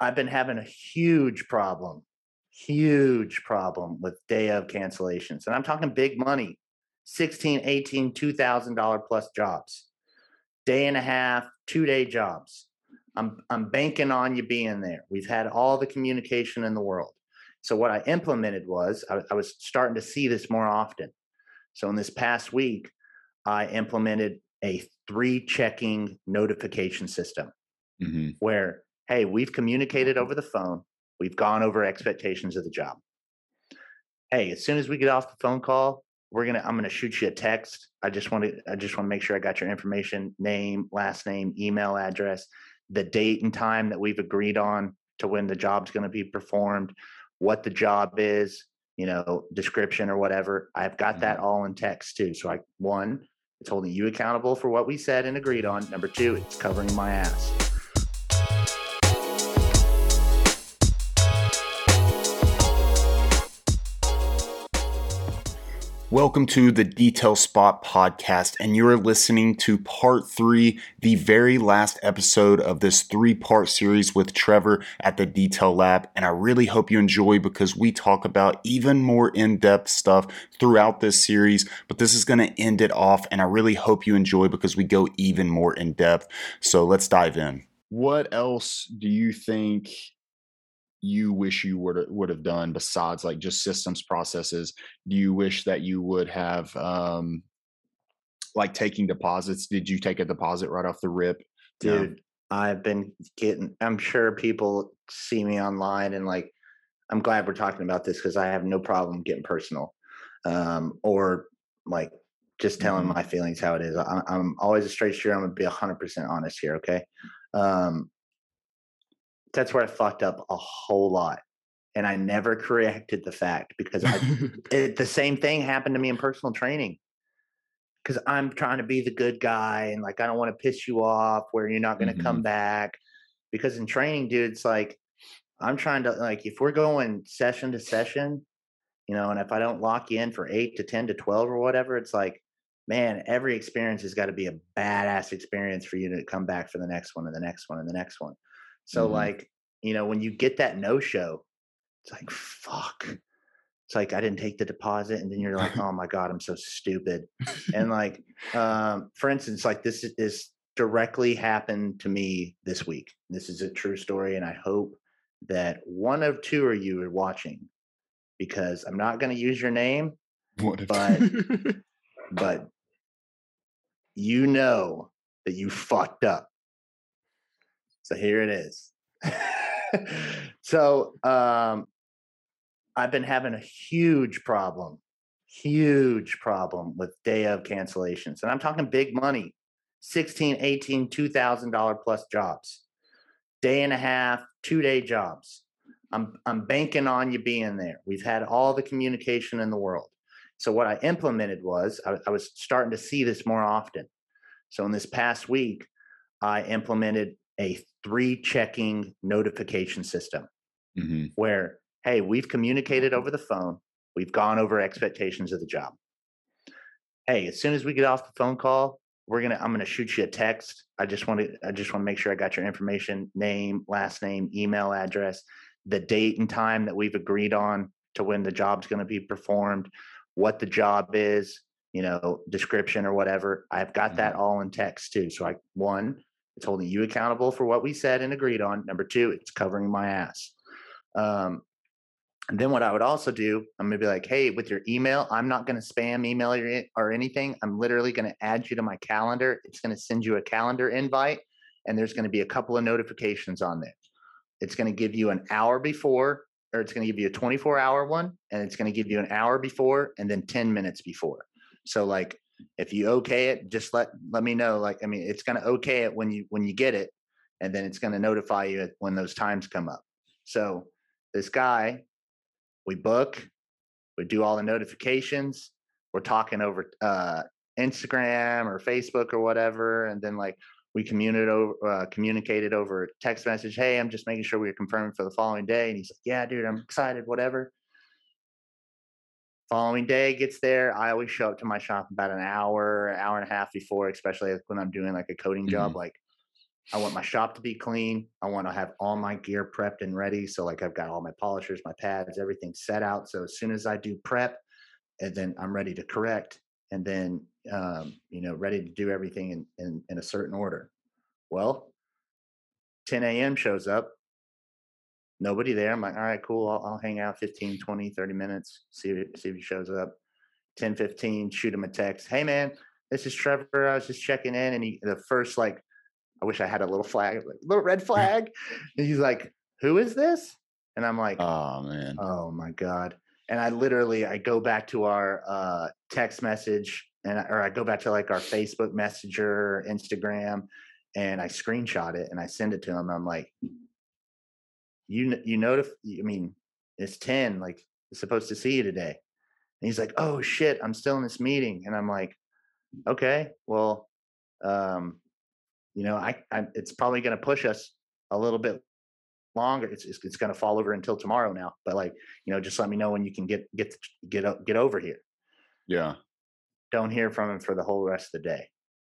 I've been having a huge problem with day of cancellations. And I'm talking big money, $16, $18, $2,000 plus jobs, day and a half, 2-day jobs. I'm banking on you being there. We've had all the communication in the world. So what I implemented was I was starting to see this more often. So in this past week, I implemented a 3-checking notification system where, hey, we've communicated over the phone. We've gone over expectations of the job. Hey, as soon as we get off the phone call, I'm going to shoot you a text. I just want to make sure I got your information, name, last name, email address, the date and time that we've agreed on to when the job's going to be performed, what the job is, description or whatever. I've got that all in text too. So one, it's holding you accountable for what we said and agreed on. Number 2, it's covering my ass. Welcome to the Detail Spot Podcast, and you're listening to part 3, the very last episode of this 3-part series with Trevor at the Detail Lab. And I really hope you enjoy, because we talk about even more in-depth stuff throughout this series, but this is going to end it off. And I really hope you enjoy, because we go even more in depth. So let's dive in. What else do you think you wish you would have done besides like just systems, processes? Do you wish that you would have like taking deposits? Did you take a deposit right off the rip? Dude, no. I'm sure people see me online and like, I'm glad we're talking about this because I have no problem getting personal or like just telling my feelings how it is. I'm always a straight shooter. I'm going to be 100% honest here. Okay. That's where I fucked up a whole lot. And I never corrected the fact because the same thing happened to me in personal training. Because I'm trying to be the good guy and like, I don't want to piss you off where you're not going to come back. Because in training, dude, it's like, I'm trying to like, if we're going session to session, and if I don't lock you in for 8 to 10 to 12 or whatever, it's like, man, every experience has got to be a badass experience for you to come back for the next one and the next one and the next one. So like, when you get that no-show, it's like, fuck. It's like, I didn't take the deposit. And then you're like, oh my God, I'm so stupid. And like, for instance, like this is directly happened to me this week. This is a true story. And I hope that one of 2 of you are watching, because I'm not going to use your name, but you know that you fucked up. So here it is. So I've been having a huge problem with day of cancellations. And I'm talking big money, $16, $18, $2,000 plus jobs, day and a half, 2-day jobs. I'm banking on you being there. We've had all the communication in the world. So what I implemented was I was starting to see this more often. So in this past week, I implemented a 3-checking notification system where, hey, we've communicated over the phone. We've gone over expectations of the job. Hey, as soon as we get off the phone call, I'm going to shoot you a text. I just want to make sure I got your information, name, last name, email address, the date and time that we've agreed on to when the job's going to be performed, what the job is, description or whatever. I've got that all in text too. So one, it's holding you accountable for what we said and agreed on. Number 2, it's covering my ass. And then what I would also do, I'm going to be like, hey, with your email, I'm not going to spam email you or anything. I'm literally going to add you to my calendar. It's going to send you a calendar invite, and there's going to be a couple of notifications on there. It's going to give you an hour before, or it's going to give you a 24-hour one, and it's going to give you an hour before and then 10 minutes before. So like, if you okay it, just let me know. Like, I mean, it's going to okay it when you get it, and then it's going to notify you when those times come up. So this guy, we book, we do all the notifications, we're talking over Instagram or Facebook or whatever. And then like we communicated over text message. Hey, I'm just making sure we're confirming for the following day. And he's like, yeah, dude, I'm excited, whatever. Following day gets there. I always show up to my shop about an hour and a half before, especially when I'm doing like a coding job. Like, I want my shop to be clean. I want to have all my gear prepped and ready. So like I've got all my polishers, my pads, everything set out. So as soon as I do prep, and then I'm ready to correct, and then, you know, ready to do everything in a certain order. Well, 10 a.m. shows up. Nobody there. I'm like, all right, cool. I'll hang out 15, 20, 30 minutes, see if he shows up. 10:15, shoot him a text. Hey, man, this is Trevor. I was just checking in. And he, the first, like, I wish I had a little flag, like, little red flag. And he's like, who is this? And I'm like, oh, man. Oh, my God. And I literally, I go back to our text message, or I go back to like our Facebook Messenger, Instagram, and I screenshot it and I send it to him. I'm like, you notify, I mean, it's 10, like, it's supposed to see you today. And he's like, oh shit, I'm still in this meeting. And I'm like, okay, well, you know, it's probably going to push us a little bit longer. It's going to fall over until tomorrow now, but like, you know, just let me know when you can get over here. Yeah. Don't hear from him for the whole rest of the day.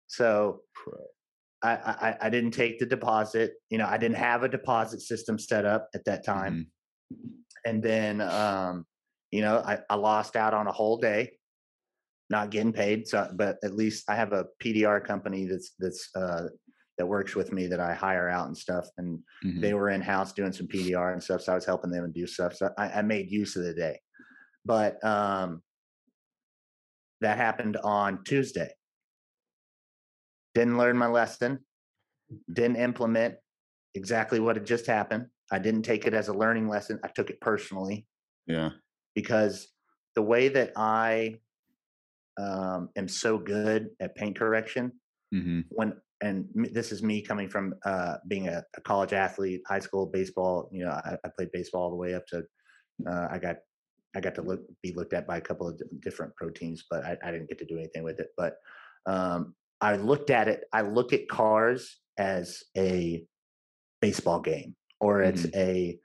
So I didn't take the deposit. You know, I didn't have a deposit system set up at that time. Mm-hmm. And then, you know, I lost out on a whole day not getting paid. So, but at least I have a PDR company that works with me that I hire out and stuff. And mm-hmm. they were in house doing some PDR and stuff. So I was helping them and do stuff. So I made use of the day, but, that happened on Tuesday. Didn't learn my lesson, didn't implement exactly what had just happened. I didn't take it as a learning lesson. I took it personally. Yeah. Because the way that I am so good at paint correction, mm-hmm. and this is me coming from being a college athlete, high school baseball, you know, I played baseball all the way up to, I got to be looked at by a couple of different pro teams, but I didn't get to do anything with it. But, I look at cars as a baseball game, or it's mm-hmm.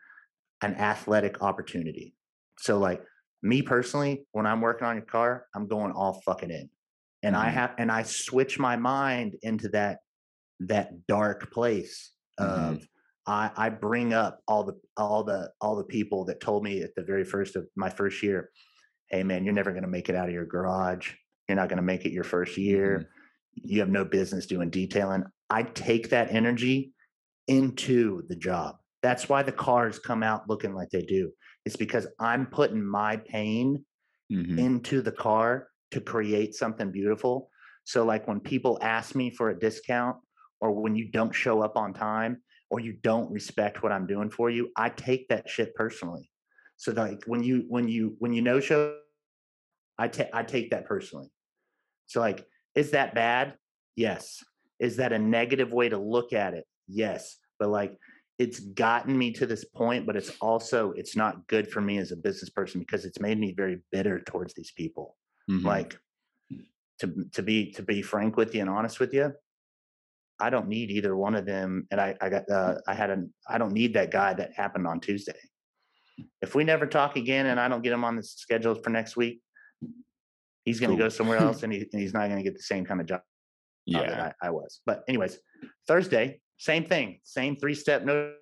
an athletic opportunity. So like me personally, when I'm working on your car, I'm going all fucking in, and mm-hmm. I switch my mind into that dark place mm-hmm. of, I bring up all the people that told me at the very first of my first year, hey man, you're never going to make it out of your garage. You're not going to make it your first year. Mm-hmm. You have no business doing detailing. I take that energy into the job. That's why the cars come out looking like they do. It's because I'm putting my pain mm-hmm. into the car to create something beautiful. So like when people ask me for a discount, or when you don't show up on time, or you don't respect what I'm doing for you, I take that shit personally. So like when you no show, I take that personally. So like, is that bad? Yes. Is that a negative way to look at it? Yes. But like, it's gotten me to this point, but it's not good for me as a business person, because it's made me very bitter towards these people. Mm-hmm. Like to be frank with you and honest with you, I don't need either one of them. And I don't need that guy that happened on Tuesday. If we never talk again and I don't get him on the schedule for next week, he's going to go somewhere else, and he's not going to get the same kind of job that I was. But anyways, Thursday, same thing, same 3-step note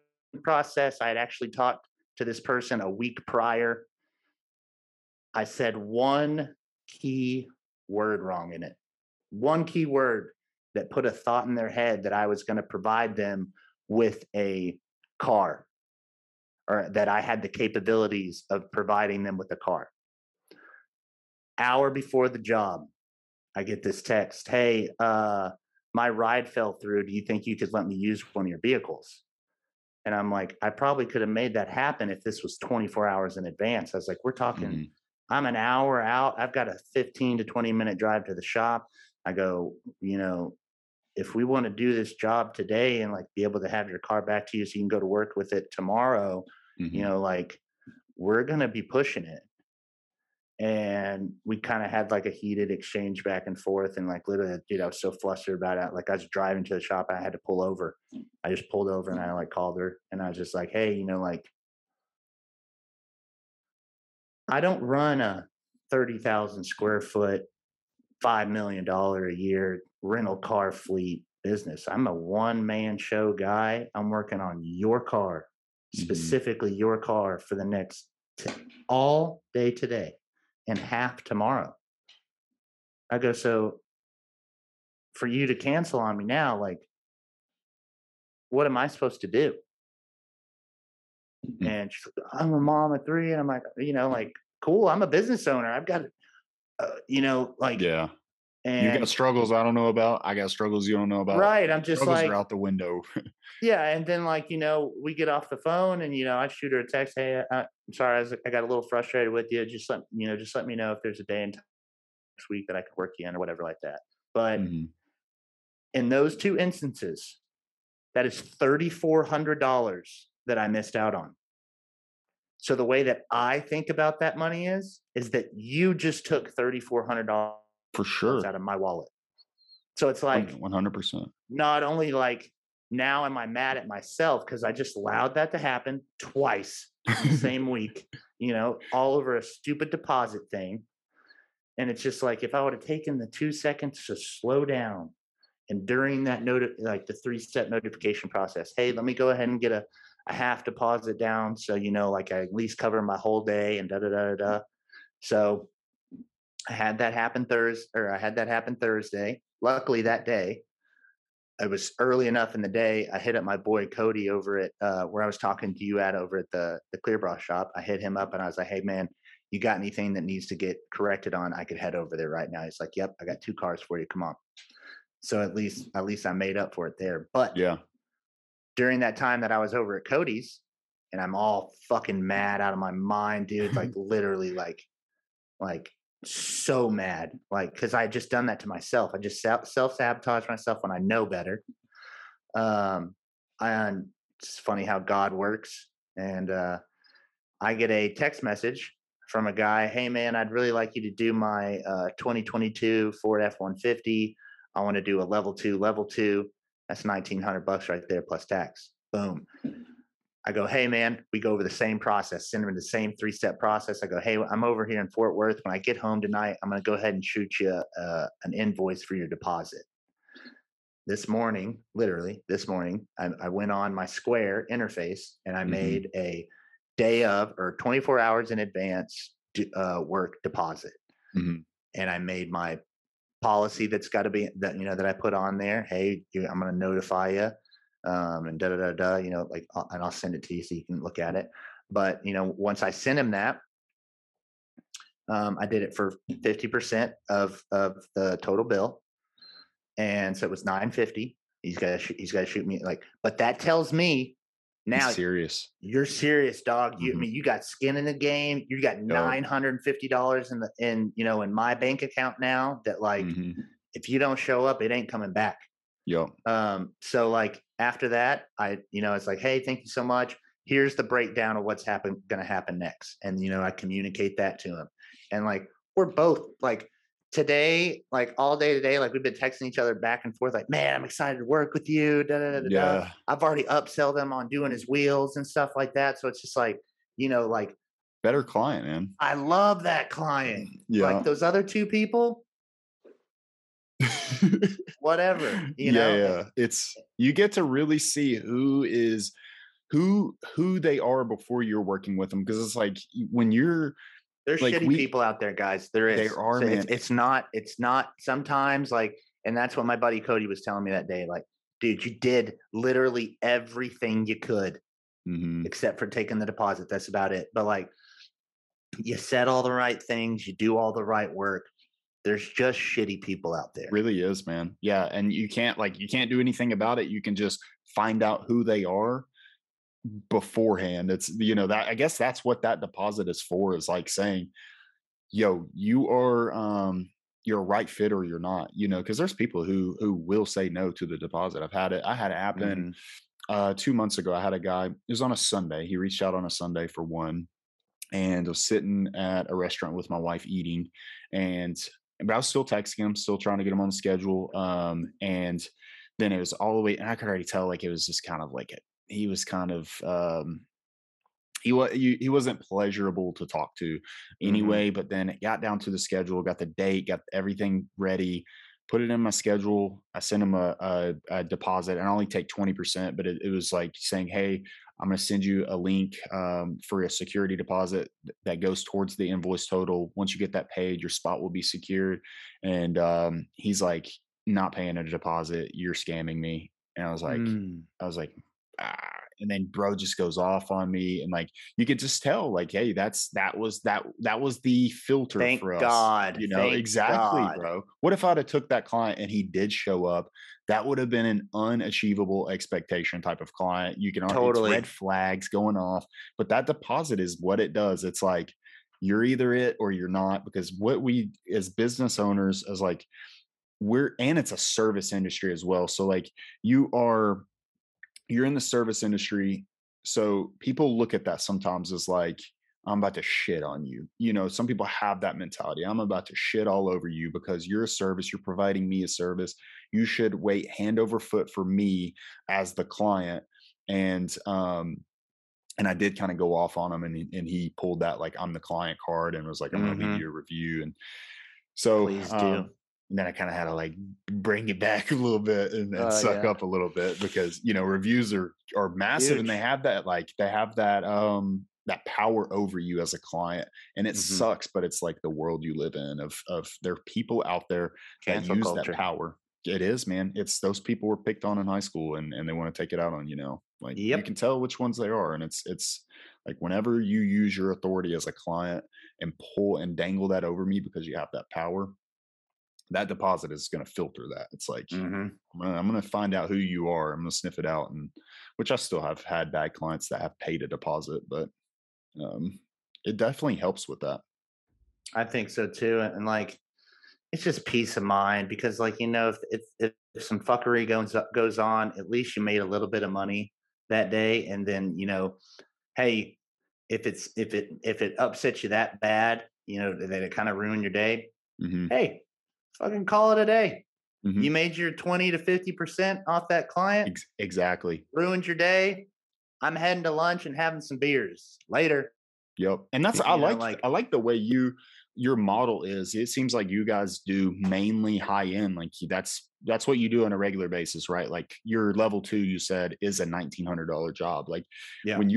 process. I had actually talked to this person a week prior. I said one key word wrong in it. One key word that put a thought in their head that I was going to provide them with a car, or that I had the capabilities of providing them with a car. Hour before the job, I get this text, hey, my ride fell through. Do you think you could let me use one of your vehicles? And I'm like, I probably could have made that happen if this was 24 hours in advance. I was like, we're talking, mm-hmm. I'm an hour out. I've got a 15 to 20 minute drive to the shop. I go, you know, if we want to do this job today and like be able to have your car back to you so you can go to work with it tomorrow, mm-hmm. you know, like we're going to be pushing it. And we kind of had like a heated exchange back and forth, and like literally, dude, I was so flustered about it. Like I was driving to the shop, and I had to pull over. I just pulled over and I like called her, and I was just like, hey, you know, like I don't run a 30,000 square foot, $5 million a year rental car fleet business. I'm a one-man show guy. I'm working on your car, specifically your car, for the next all day today and half tomorrow. I go, so for you to cancel on me now, like, what am I supposed to do? And she's like, I'm a mom of three. And I'm like, you know, like, cool. I'm a business owner. I've got, you know, like, yeah. And you got struggles I don't know about. I got struggles you don't know about. Right. I'm just struggles like, are out the window. Yeah. And then, like, you know, we get off the phone and, you know, I shoot her a text. Hey, I'm sorry. I got a little frustrated with you. Just let me know if there's a day and time next week that I could work you in or whatever like that. But in those two instances, that is $3,400 that I missed out on. So the way that I think about that money is that you just took $3,400 for sure out of my wallet. So it's like 100%. Not only like now am I mad at myself because I just allowed that to happen twice the same week, you know, all over a stupid deposit thing. And it's just like, if I would have taken the 2 seconds to slow down, and during that the three-step notification process, hey, let me go ahead and get a half deposit down, so, you know, like, I at least cover my whole day and da-da-da-da-da. So I had that happen Thursday. Luckily that day, it was early enough in the day, I hit up my boy Cody over at where I was talking to you at over at the Clearbra shop. I hit him up and I was like, hey, man, you got anything that needs to get corrected on? I could head over there right now. He's like, yep, I got 2 cars for you. Come on. So at least I made up for it there. But yeah, during that time that I was over at Cody's, and I'm all fucking mad out of my mind, dude, like literally like so mad, like, because I had just done that to myself. I just self-sabotaged myself when I know better. And it's funny how God works. And I get a text message from a guy, hey, man, I'd really like you to do my 2022 Ford F-150. I want to do a level two. That's $1,900 right there plus tax. Boom. I go, hey, man, we go over the same process, send them the same 3-step process. I go, hey, I'm over here in Fort Worth. When I get home tonight, I'm going to go ahead and shoot you an invoice for your deposit. This morning, I went on my Square interface and I made a day of or 24 hours in advance work deposit. And I made my policy that's got to be that, you know, that I put on there. Hey, I'm going to notify you and da da da da, you know, like, and I'll send it to you so you can look at it. But, you know, once I sent him that, I did it for 50% of the total bill. And so it was $950. He's got to shoot me like, but that tells me now he's serious. You're serious, dog. You, I mean, you got skin in the game. You got $950 in my bank account now that, like, if you don't show up, it ain't coming back. Yeah. So like after that, I, you know, it's like, hey, thank you so much. Here's the breakdown of what's going to happen next. And, you know, I communicate that to him, and like, we're both like today, like all day today, like we've been texting each other back and forth, like, man, I'm excited to work with you. Da, da, da, da, yeah. Da. I've already upselled him on doing his wheels and stuff like that. So it's just like, you know, like, better client, man. I love that client. Yeah. Like those other two people, whatever, you know. Yeah. It's, you get to really see who they are before you're working with them. Cause it's like when you're, there's like shitty people out there, guys. There is. There are, so man. It's not sometimes like, and that's what my buddy Cody was telling me that day. Like, dude, you did literally everything you could except for taking the deposit. That's about it. But like, you said all the right things. You do all the right work. There's just shitty people out there. Really is, man. Yeah. And you can't do anything about it. You can just find out who they are beforehand. It's, you know, that I guess that's what that deposit is for, is like saying, yo, you are you're a right fit or you're not, you know, because there's people who will say no to the deposit. I had it happen 2 months ago. I had a guy, it was on a Sunday, he reached out on a Sunday for one, and I was sitting at a restaurant with my wife eating, but I was still texting him, still trying to get him on the schedule, and then it was all the way, and I could already tell, like, it was just kind of like it. He was kind of, he wasn't pleasurable to talk to anyway, but then it got down to the schedule, got the date, got everything ready, put it in my schedule. I sent him a deposit, and I only take 20%, but it was like saying, hey, I'm going to send you a link for a security deposit that goes towards the invoice total. Once you get that paid, your spot will be secured. And he's like, not paying a deposit. You're scamming me. And I was like, ah. And then bro just goes off on me. And like, you could just tell like, hey, that was the filter for us. God, you know, thank exactly, God. Bro. What if I'd have took that client and he did show up? That would have been an unachievable expectation type of client. You can totally red flags going off, but that deposit is what it does. It's like, you're either it or you're not, because what we as business owners as like, and it's a service industry as well. So like you're in the service industry. So people look at that sometimes as like, I'm about to shit on you. You know, some people have that mentality. I'm about to shit all over you because you're a service. You're providing me a service. You should wait hand over foot for me as the client. And I did kind of go off on him, and he pulled that, like, I'm the client card, and was like, I'm going to leave you a review. And so, and then I kind of had to like bring it back a little bit and suck up a little bit, because, you know, reviews are massive. Huge. And they have that power over you as a client, and it sucks, but it's like the world you live in of there are people out there that use culture. That power. It is, man. It's those people were picked on in high school and they want to take it out on, you know, like you can tell which ones they are. And it's like, whenever you use your authority as a client and pull and dangle that over me because you have that power, that deposit is going to filter that. It's like, I'm going to find out who you are. I'm going to sniff it out. And which I still have had bad clients that have paid a deposit, but it definitely helps with that. I think so too. And like, it's just peace of mind, because like, you know, if some fuckery goes on, at least you made a little bit of money that day. And then, you know, hey, if it upsets you that bad, you know, that it kind of ruined your day. Hey, fucking call it a day. You made your 20 to 50% off that client. Exactly. Ruined your day. I'm heading to lunch and having some beers later. Yep. And that's, I like the way your model is. It seems like you guys do mainly high end. Like that's what you do on a regular basis, right? Like your level 2, you said, is a $1,900 job. Like when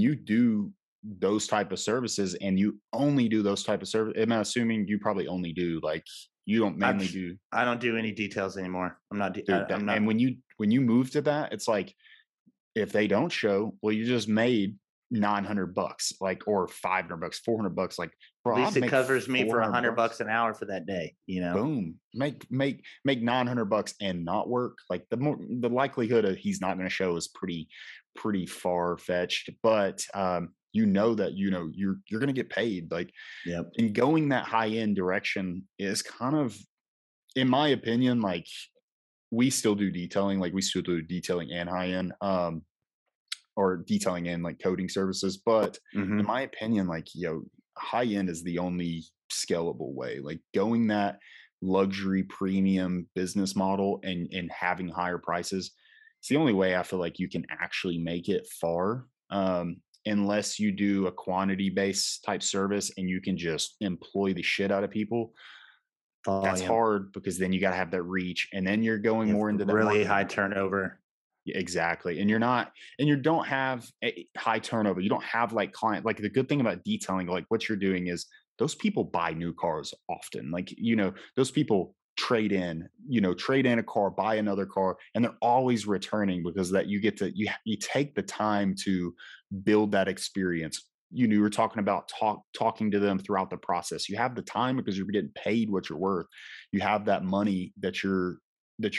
you do those type of services, and you only do those type of service, I'm assuming you probably only do like, you don't mainly do. I don't do any details anymore. I'm not. And when you move to that, it's like, if they don't show, well, you just made $900, like, or $500, $400. Like, bro, at least it covers me for $100 an hour for that day. You know, boom, make $900 and not work. Like the likelihood of he's not going to show is pretty far fetched. But you know that you're going to get paid. Like, and going that high end direction is kind of, in my opinion, like we still do detailing. Like we still do detailing and high end. Or detailing and like coding services. But in my opinion, like, high end is the only scalable way, like going that luxury premium business model and having higher prices. It's the only way I feel like you can actually make it far, unless you do a quantity based type service and you can just employ the shit out of people. That's hard, because then you got to have that reach, and then you're going more into that really high turnover. Exactly. And you don't have a high turnover. You don't have like client, like the good thing about detailing, like what you're doing is those people buy new cars often. Like, you know, those people trade in a car, buy another car, and they're always returning, because that you take the time to build that experience. You knew, we're talking about talking to them throughout the process. You have the time because you're getting paid what you're worth. You have that money that you're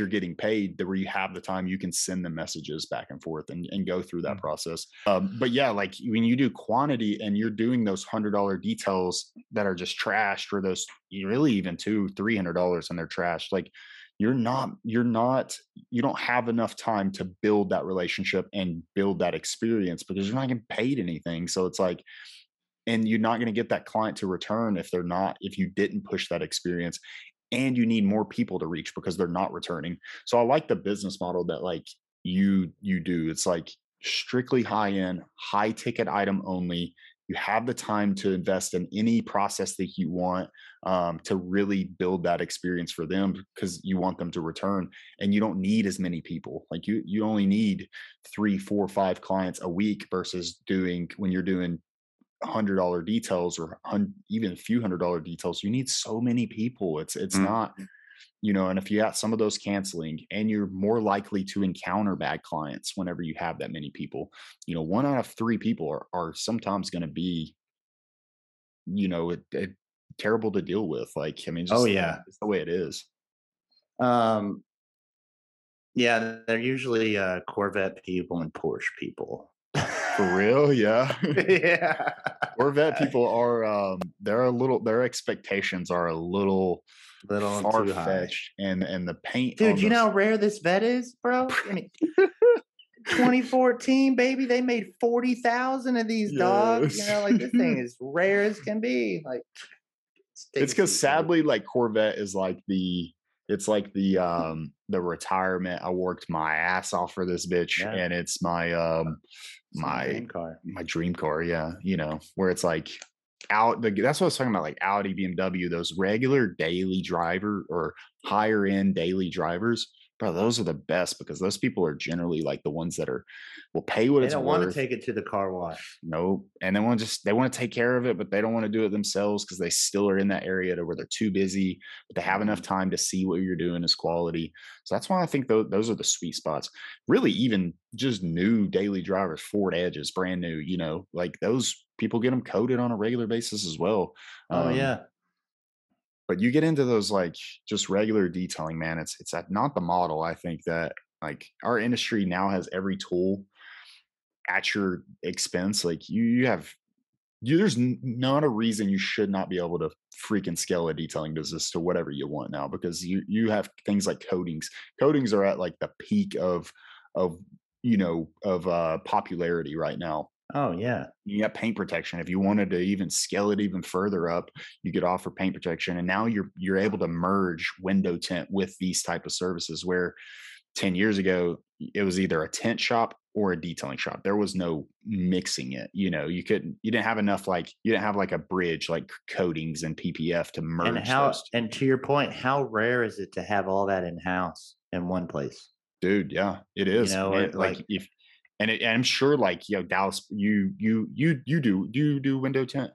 getting paid, that where you have the time, you can send the messages back and forth and go through that process. But yeah, like when you do quantity and you're doing those $100 details that are just trashed, or those really even $200-$300 and they're trashed, like you don't have enough time to build that relationship and build that experience, because you're not getting paid anything. So it's like, and you're not going to get that client to return if you didn't push that experience. And you need more people to reach because they're not returning. So I like the business model that like you do. It's like strictly high end, high ticket item only, You have the time to invest in any process that you want to really build that experience for them, because you want them to return, and you don't need as many people. Like you only need 3, 4, 5 clients a week versus when you're doing $100 details or even a few $100 details, you need so many people. It's not, you know, and if you got some of those canceling, and you're more likely to encounter bad clients whenever you have that many people. You know, 1 out of 3 people are sometimes going to be, you know, terrible to deal with. Like, I mean, just, oh yeah, it's the way it is. Yeah, they're usually Corvette people and Porsche people. For real? Yeah. Yeah. Corvette people are, their expectations are a little far-fetched, and the paint. Dude, you know how rare this vet is, bro? I mean, 2014, baby, they made 40,000 of these dogs. You know, like, this thing is rare as can be. Like, it's because sadly, like, Corvette is like the retirement. I worked my ass off for this bitch, and it's my my dream car. Yeah, you know, where it's like that's what I was talking about, like Audi, BMW, those regular daily driver or higher end daily drivers, bro. Those are the best, because those people are generally like the ones that will pay what it's worth. They don't want to take it to the car wash. No, and they want to take care of it, but they don't want to do it themselves, because they still are in that area to where they're too busy, but they have enough time to see what you're doing is quality. So that's why I think those are the sweet spots. Really, even just new daily drivers, Ford Edge is brand new. You know, like those people get them coded on a regular basis as well. But you get into those like just regular detailing, man. It's not the model. I think that like our industry now has every tool at your expense. Like you have there's not a reason you should not be able to freaking scale a detailing business to whatever you want now, because you have things like coatings. Coatings are at like the peak of popularity right now. Oh yeah. You got paint protection. If you wanted to even scale it even further up, you could offer paint protection. And now you're able to merge window tint with these type of services, where 10 years ago, it was either a tint shop or a detailing shop. There was no mixing it. You know, you didn't have like a bridge, like coatings and PPF to merge. And to your point, how rare is it to have all that in house in one place? Dude. Yeah, it is. You know, and I'm sure, like, you know, Dallas, you do window tint.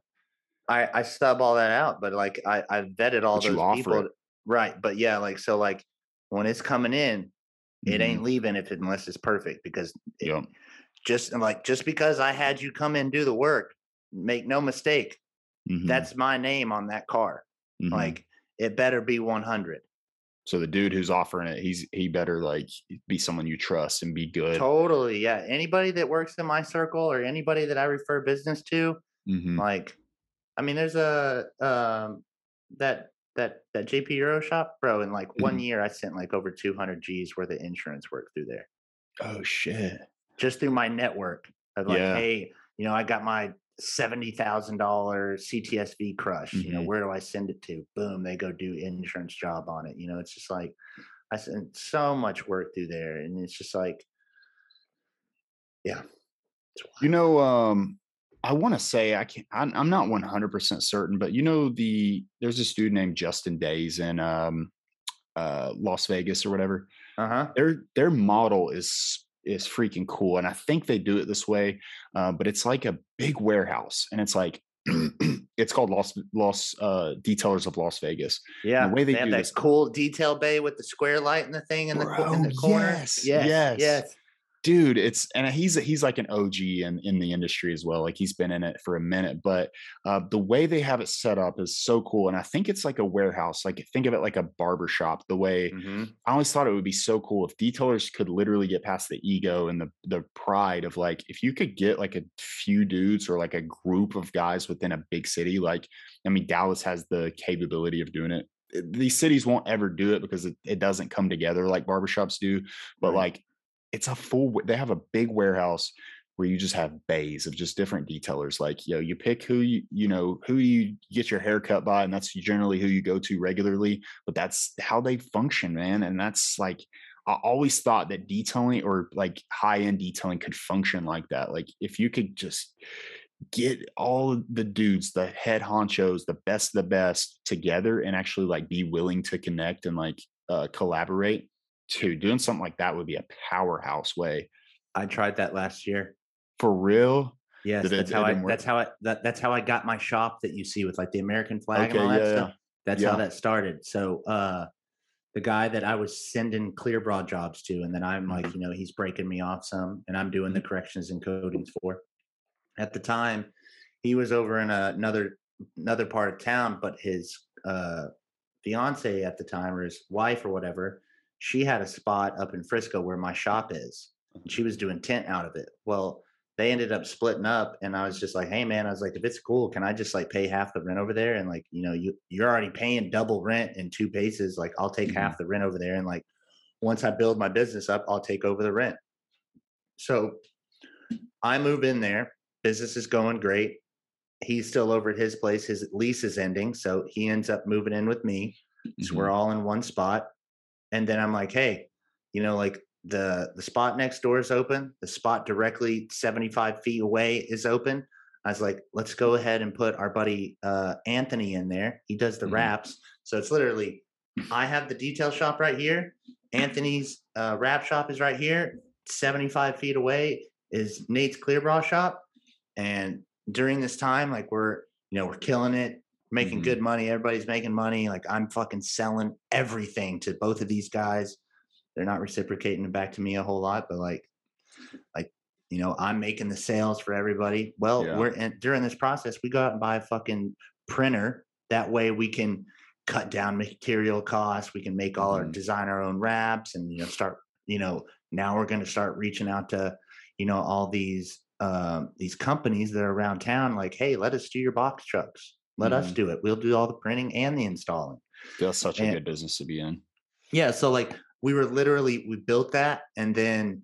I stub all that out, but like I vetted all those people, right? But yeah, like, so like when it's coming in, it ain't leaving unless it's perfect, because just because I had you come in, do the work, make no mistake, that's my name on that car. Like, it better be 100. So the dude who's offering it, he better like be someone you trust and be good. Totally. Yeah. Anybody that works in my circle or anybody that I refer business to, like, I mean, there's a, that JP Euro shop, bro. In like 1 year, I sent like over 200 G's worth of insurance work through there. Oh shit. Just through my network of like, hey, you know, I got my $70,000 CTS-V crush, you know, where do I send it to? Boom, they go do insurance job on it. You know, it's just like, I sent so much work through there, and it's just like, yeah. You know, I want to say, I'm not 100% certain, but you know, there's this dude named Justin Days in Las Vegas or whatever. Their model is freaking cool, and I think they do it this way, but it's like a big warehouse, and it's like it's called Detailers of Las Vegas. Yeah, and the way they have that cool detail bay with the square light and the thing in the corner. Yes, dude. It's, and he's like an OG in the industry as well. Like, he's been in it for a minute, but the way they have it set up is so cool. And I think it's like a warehouse. Like, think of it like a barbershop, the way I always thought it would be so cool if detailers could literally get past the ego and the pride of like, if you could get like a few dudes or like a group of guys within a big city. Like, I mean, Dallas has the capability of doing it. These cities won't ever do it because it doesn't come together like barbershops do, but like, it's a full, they have a big warehouse where you just have bays of just different detailers. Like, you know, you pick who you get your hair cut by, and that's generally who you go to regularly, but that's how they function, man. And that's like, I always thought that detailing or like high-end detailing could function like that. Like, if you could just get all the dudes, the head honchos, the best together and actually like be willing to connect and like collaborate. Dude, doing something like that would be a powerhouse way. I tried that last year. For real? Yes, that's how I got my shop that you see with like the American flag and all that stuff. That's how that started. So the guy that I was sending clear broad jobs to, and then I'm like, you know, he's breaking me off some, and I'm doing the corrections and codings for. At the time, he was over in another part of town, but his fiance at the time, or his wife or whatever, she had a spot up in Frisco where my shop is. And she was doing tent out of it. Well, they ended up splitting up, and I was just like, hey man, I was like, if it's cool, can I just like pay half the rent over there? And like, you know, you're already paying double rent in two places. Like I'll take half the rent over there. And like, once I build my business up, I'll take over the rent. So I move in there, business is going great. He's still over at his place. His lease is ending. So he ends up moving in with me. So we're all in one spot. And then I'm like, hey, you know, like, the spot next door is open. The spot directly 75 feet away is open. I was like, let's go ahead and put our buddy Anthony in there. He does the wraps. So it's literally, I have the detail shop right here. Anthony's wrap shop is right here. 75 feet away is Nate's clear bra shop. And during this time, like we're killing it, making good money. Everybody's making money. Like I'm fucking selling everything to both of these guys. They're not reciprocating it back to me a whole lot, but like, you know, I'm making the sales for everybody. Well, during this process, we go out and buy a fucking printer. That way we can cut down material costs. We can make all our design, our own wraps, and, you know, start, you know, now we're going to start reaching out to, you know, all these companies that are around town. Like, hey, let us do your box trucks. Let us do it. We'll do all the printing and the installing. That's such a good business to be in. Yeah. So like, we built that, and then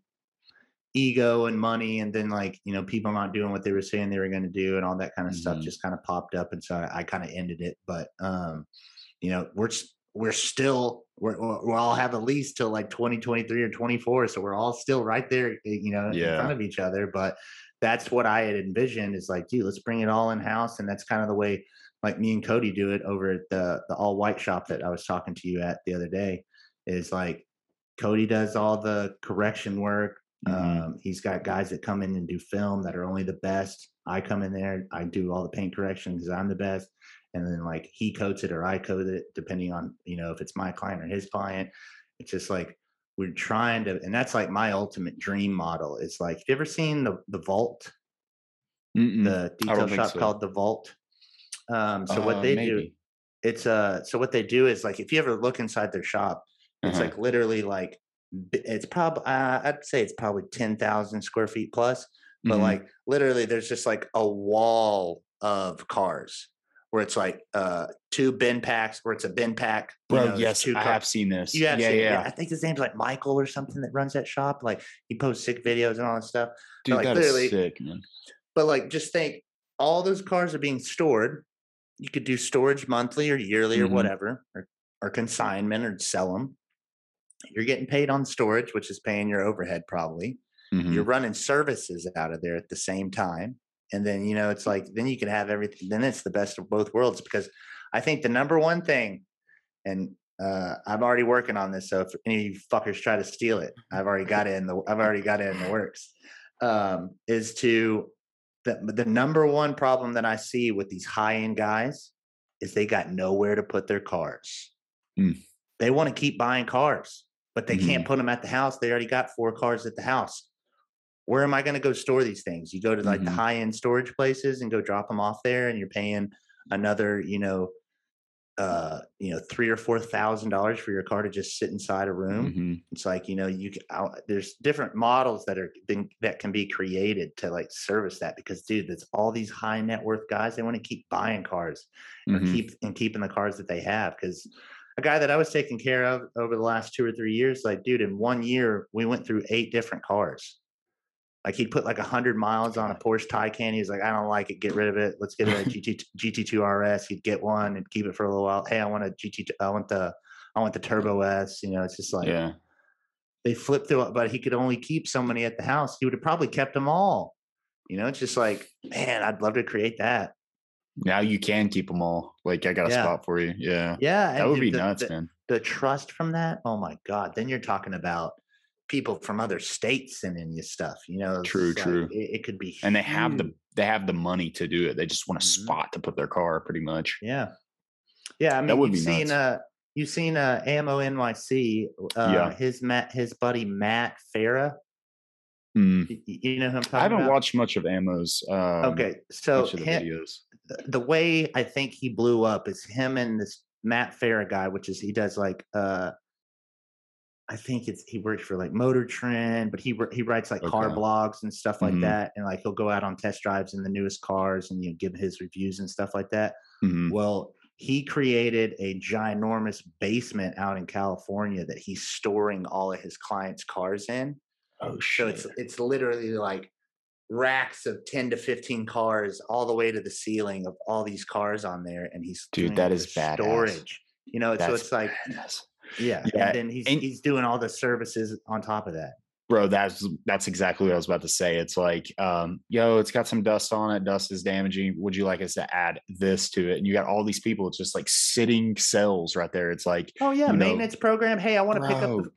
ego and money, and then like, you know, people not doing what they were saying they were going to do and all that kind of stuff just kind of popped up. And so I kind of ended it, but, you know, we're all have a lease till like 2023 or 24. So we're all still right there, you know, in front of each other. But that's what I had envisioned, is like, dude, let's bring it all in house. And that's kind of the way like me and Cody do it over at the all white shop that I was talking to you at the other day. Is like, Cody does all the correction work. He's got guys that come in and do film that are only the best. I come in there, I do all the paint correction because I'm the best. And then like he coats it or I coat it, depending on, you know, if it's my client or his client. It's just like, we're trying to, and that's like my ultimate dream model. It's like, have you ever seen the Vault? The detail shop called The Vault. So what they do, it's so what they do is like, if you ever look inside their shop, it's like literally like, it's probably, I'd say it's probably 10,000 square feet plus, but like literally there's just like a wall of cars where it's like two bin packs, where it's a bin pack. Bro, yes, I have seen this. Yeah. I think his name's like Michael or something that runs that shop. Like he posts sick videos and all that stuff. Dude, but like, that is sick, man. But like, just think, all those cars are being stored. You could do storage monthly or yearly or whatever, or consignment, or sell them. You're getting paid on storage, which is paying your overhead probably. You're running services out of there at the same time. And then, you know, it's like, then you can have everything. Then it's the best of both worlds, because I think the number one thing, and I'm already working on this, so if any of you fuckers try to steal it, I've already got it in the works, is to the number one problem that I see with these high-end guys is they got nowhere to put their cars. They want to keep buying cars, but they can't put them at the house. They already got four cars at the house. Where am I going to go store these things? You go to like the high-end storage places and go drop them off there, and you're paying another, $3,000 or $4,000 for your car to just sit inside a room. It's like, you know, there's different models that can be created to like service that, because dude, that's all these high net worth guys. They want to keep buying cars or keeping the cars that they have. Because a guy that I was taking care of over the last 2 or 3 years, like, dude, in 1 year, we went through 8 different cars. Like he'd put like 100 miles on a Porsche Taycan. He was like, I don't like it. Get rid of it. Let's get a GT2 RS. He'd get one and keep it for a little while. Hey, I want a GT2. I want the Turbo S. You know, it's just like, they flipped through it, but he could only keep so many at the house. He would have probably kept them all. You know, it's just like, man, I'd love to create that. Now you can keep them all. Like, I got a spot for you. Yeah. Yeah. That would be nuts, man. The trust from that. Oh my God. Then you're talking about people from other states sending you stuff, you know? True. Like, it could be huge. And they have the money to do it. They just want a spot to put their car pretty much. Yeah. Yeah. I mean, that would be nuts. You've seen Ammo NYC, his buddy Matt Farah. You know who I'm talking about? I haven't watched much of Ammo's. Okay, so the way I think he blew up is him and this Matt Farah guy, which is he does like I think he works for like Motor Trend, but he writes like car blogs and stuff like that, and like he'll go out on test drives in the newest cars and, you know, give his reviews and stuff like that. Well, he created a ginormous basement out in California that he's storing all of his clients' cars in. Oh, shit. So it's literally like racks of 10 to 15 cars all the way to the ceiling of all these cars on there. And he's doing that is storage, badass. You know, so it's like, yeah. And then he's doing all the services on top of that. Bro, that's exactly what I was about to say. It's like, it's got some dust on it. Dust is damaging. Would you like us to add this to it? And you got all these people. It's just like sitting cells right there. It's like, oh yeah, maintenance program. Hey, I want to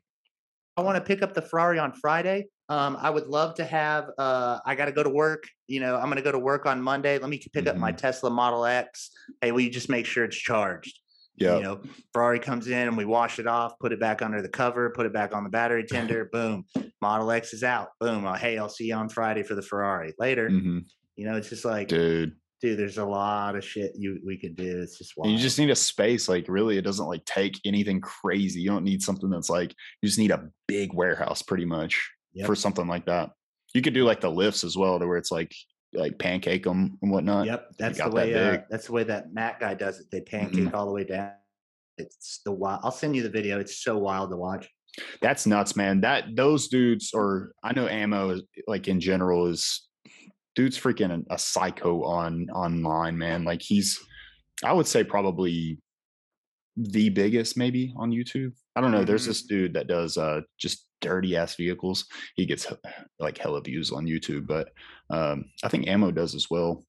pick up the Ferrari on Friday. I would love to have. I got to go to work. You know, I'm going to go to work on Monday. Let me pick up my Tesla Model X. Hey, will you just make sure it's charged? Yeah. You know, Ferrari comes in and we wash it off, put it back under the cover, put it back on the battery tender. Boom. Model X is out. Boom. Oh, hey, I'll see you on Friday for the Ferrari later. You know, it's just like, dude, there's a lot of shit we could do. It's just wild. You just need a space. Like, really, it doesn't like take anything crazy. You don't need something that's like, you just need a big warehouse pretty much for something like that. You could do like the lifts as well, to where it's like pancake them and whatnot. That's the way that's the way that Matt guy does it. They pancake all the way down. It's the wild. I'll send you the video. It's so wild to watch. That's nuts, man. That those dudes, or I know Ammo is, like, in general, is dude's freaking a psycho online, man. Like, he's, I would say, probably the biggest maybe on YouTube. I don't know. There's this dude that does just dirty ass vehicles. He gets like hella views on YouTube, but I think Ammo does as well.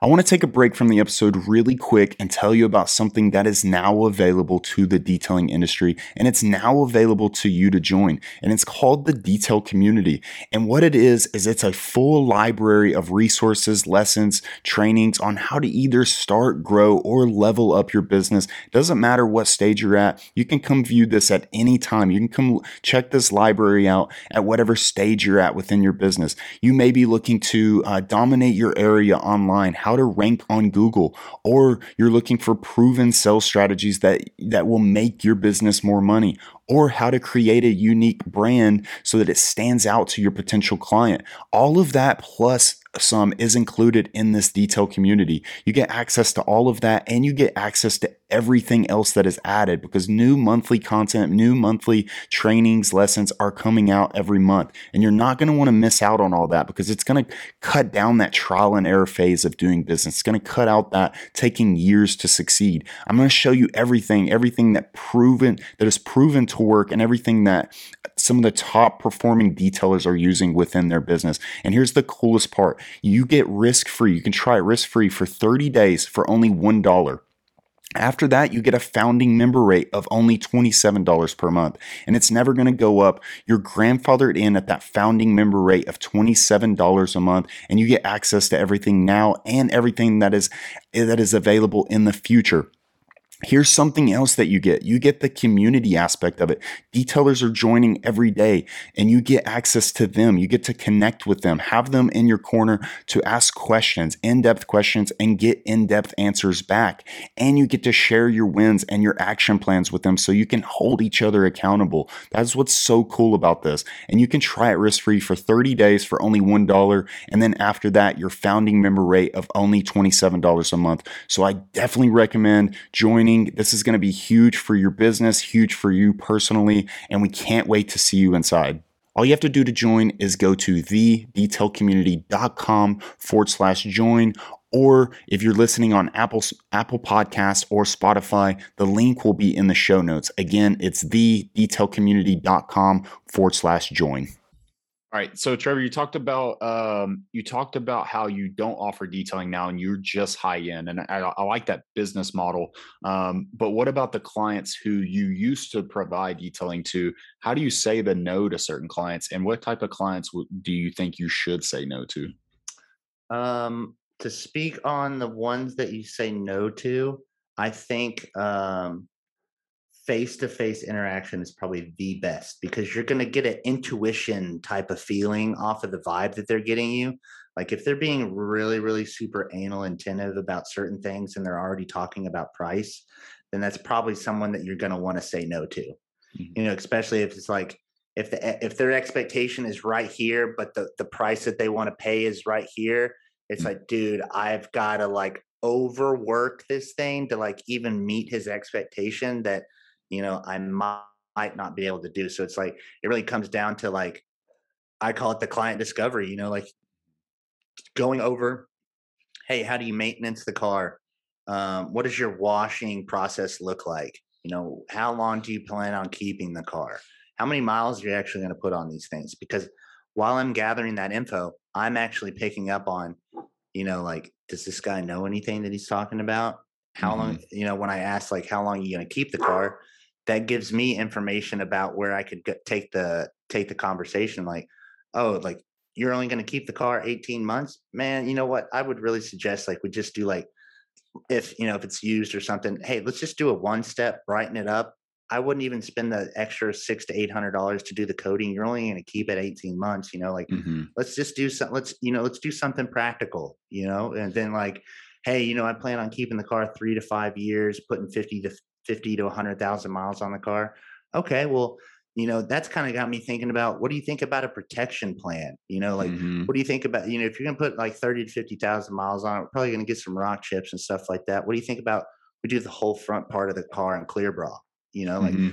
I want to take a break from the episode really quick and tell you about something that is now available to the detailing industry, and it's now available to you to join, and it's called the Detail Community. And what it is it's a full library of resources, lessons, trainings on how to either start, grow, or level up your business. It doesn't matter what stage you're at. You can come view this at any time. You can come check this library out at whatever stage you're at within your business. You may be looking to dominate your area online, how to rank on Google, or you're looking for proven sales strategies that will make your business more money, or how to create a unique brand so that it stands out to your potential client. All of that plus some is included in this Detail Community. You get access to all of that, and you get access to everything else that is added, because new monthly content, new monthly trainings, lessons are coming out every month. And you're not going to want to miss out on all that, because it's going to cut down that trial and error phase of doing business. It's going to cut out that taking years to succeed. I'm going to show you everything that is proven to work, and everything that some of the top performing detailers are using within their business. And here's the coolest part. You get risk-free. You can try it risk-free for 30 days for only $1. After that, you get a founding member rate of only $27 per month, and it's never going to go up. You're grandfathered in at that founding member rate of $27 a month, and you get access to everything now and everything that is available in the future. Here's something else that you get. You get the community aspect of it. Detailers are joining every day, and you get access to them. You get to connect with them, have them in your corner to ask questions, in-depth questions, and get in-depth answers back. And you get to share your wins and your action plans with them, so you can hold each other accountable. That's what's so cool about this. And you can try it risk-free for 30 days for only $1. And then after that, your founding member rate of only $27 a month. So I definitely recommend joining. This is going to be huge for your business, huge for you personally, and we can't wait to see you inside. All you have to do to join is go to thedetailcommunity.com/join, or if you're listening on Apple Podcasts or Spotify, the link will be in the show notes. Again, it's thedetailcommunity.com/join. All right. So Trevor, you talked about how you don't offer detailing now and you're just high end. And I like that business model. But what about the clients who you used to provide detailing to? How do you say the no to certain clients, and what type of clients do you think you should say no to? To speak on the ones that you say no to, I think, face-to-face interaction is probably the best, because you're going to get an intuition type of feeling off of the vibe that they're getting you. Like if they're being really, really super anal attentive about certain things and they're already talking about price, then that's probably someone that you're going to want to say no to, mm-hmm. you know, especially if it's like, if their expectation is right here, but the price that they want to pay is right here. It's mm-hmm. like, dude, I've got to like overwork this thing to like even meet his expectation that, you know, I might not be able to do. So it's like, it really comes down to like, I call it the client discovery, you know, like going over, hey, how do you maintenance the car? What does your washing process look like? You know, how long do you plan on keeping the car? How many miles are you actually going to put on these things? Because while I'm gathering that info, I'm actually picking up on, you know, like, does this guy know anything that he's talking about? How mm-hmm. long, you know, when I ask like, how long are you going to keep the car? That gives me information about where I could take the conversation. Like, oh, like you're only going to keep the car 18 months, man. You know what? I would really suggest like, we just do like, if, you know, if it's used or something, hey, let's just do a one step, brighten it up. I wouldn't even spend the extra $600 to $800 to do the coating. You're only going to keep it 18 months, you know, like mm-hmm. let's just do something. Let's do something practical, you know, and then like, hey, you know, I plan on keeping the car 3 to 5 years, putting 50 to 100,000 miles on the car. Okay, well, you know, that's kind of got me thinking about, what do you think about a protection plan? You know, like, mm-hmm. what do you think about, you know, if you're going to put like 30 to 50,000 miles on it, we're probably going to get some rock chips and stuff like that. What do you think about, we do the whole front part of the car in clear bra? You know, like mm-hmm.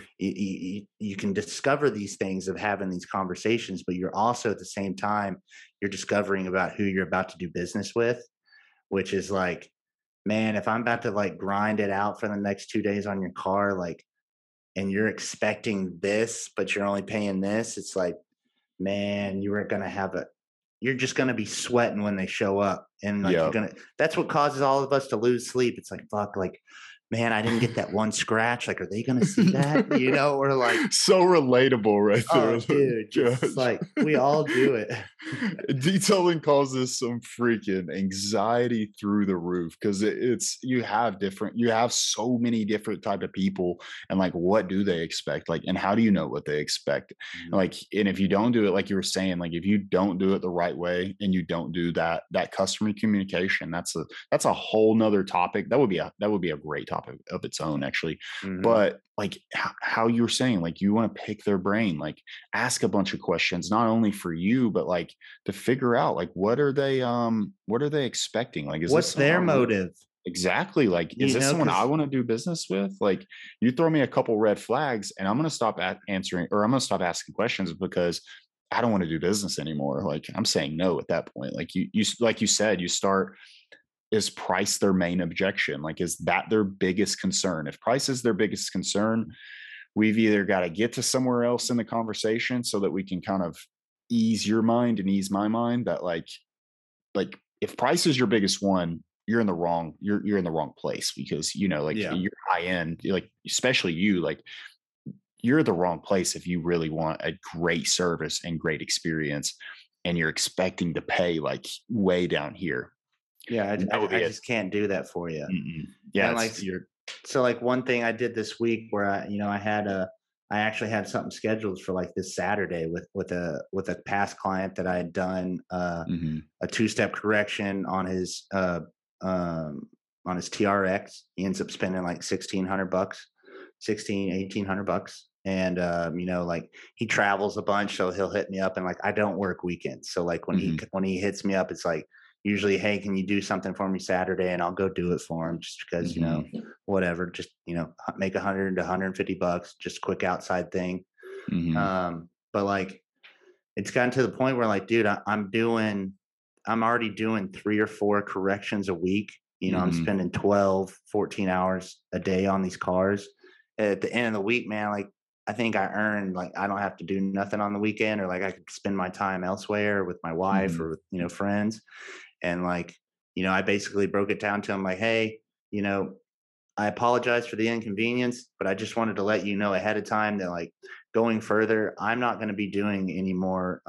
you can discover these things of having these conversations, but you're also at the same time, you're discovering about who you're about to do business with. Which is like, man, if I'm about to like grind it out for the next 2 days on your car, like, and you're expecting this, but you're only paying this, it's like, man, you were going to have you're just going to be sweating when they show up. And like, You're going to, that's what causes all of us to lose sleep. It's like, fuck, like, man, I didn't get that one scratch. Like, are they going to see that? You know, or like. So relatable right there. Oh, dude, just like, we all do it. Detailing causes some freaking anxiety through the roof, because you have so many different type of people, and like, what do they expect? Like, and how do you know what they expect? Mm-hmm. Like, and if you don't do it, like you were saying, like, if you don't do it the right way and you don't do that customer communication, that's a whole nother topic. That would be a great topic of its own, actually. Mm-hmm. But like how you were saying, like you want to pick their brain, like ask a bunch of questions, not only for you, but like to figure out like what are they expecting? Like, is what's their motive? Exactly. Like, is this someone I want to do business with? Like, you throw me a couple red flags and I'm going to stop answering, or I'm going to stop asking questions, because I don't want to do business anymore. Like, I'm saying no at that point. Like you like you said, you start. Is price their main objection? Like, is that their biggest concern? If price is their biggest concern, we've either got to get to somewhere else in the conversation so that we can kind of ease your mind and ease my mind that like if price is your biggest one, you're in the wrong place, because, you know, like You're high end, like, especially you, like you're the wrong place. If you really want a great service and great experience and you're expecting to pay like way down here. Yeah, I just can't do that for you. Mm-mm. Yeah, like so like one thing I did this week where I actually had something scheduled for like this Saturday with a past client that I had done mm-hmm. a two-step correction on his TRX. He ends up spending like $1,600, $1,800. And, you know, like he travels a bunch, so he'll hit me up, and like, I don't work weekends. So like when mm-hmm. when he hits me up, it's like, usually, hey, can you do something for me Saturday? And I'll go do it for him, just because, mm-hmm. you know, whatever, just, you know, make $100 to $150, just quick outside thing. Mm-hmm. But like, it's gotten to the point where like, dude, I'm already doing 3 or 4 corrections a week. You know, mm-hmm. I'm spending 12, 14 hours a day on these cars. At the end of the week, man, like I think I earned, like, I don't have to do nothing on the weekend, or like I could spend my time elsewhere with my wife or with, you know, friends. And like, you know, I basically broke it down to him like, hey, you know, I apologize for the inconvenience, but I just wanted to let you know ahead of time that like going further, I'm not going to be doing any more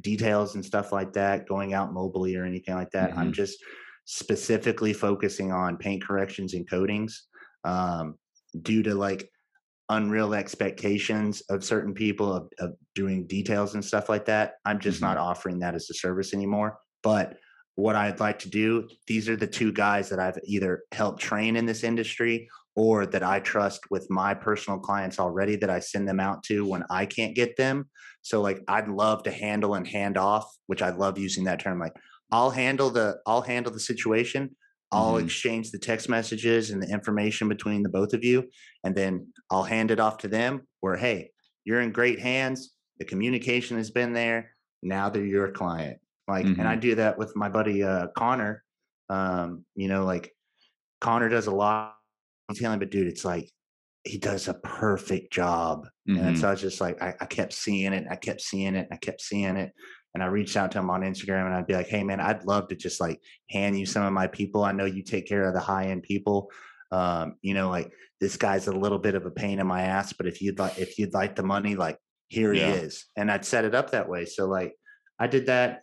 details and stuff like that, going out mobily or anything like that. I'm just specifically focusing on paint corrections and coatings due to like unreal expectations of certain people of doing details and stuff like that. I'm just not offering that as a service anymore. But what I'd like to do, these are the two guys that I've either helped train in this industry or that I trust with my personal clients already that I send them out to when I can't get them. So like, I'd love to handle and hand off, which I love using that term. Like I'll handle the situation. I'll exchange the text messages and the information between the both of you. And then I'll hand it off to them where, hey, you're in great hands. The communication has been there. Now they're your client. Like, and I do that with my buddy, Connor, you know, like Connor does a lot of detailing, but dude, it's like, he does a perfect job. And so I was just like, I kept seeing it. And I reached out to him on Instagram and I'd be like, hey man, I'd love to just like hand you some of my people. I know you take care of the high end people. You know, like this guy's a little bit of a pain in my ass, but if you'd like the money, like here he is. And I'd set it up that way. So like, I did that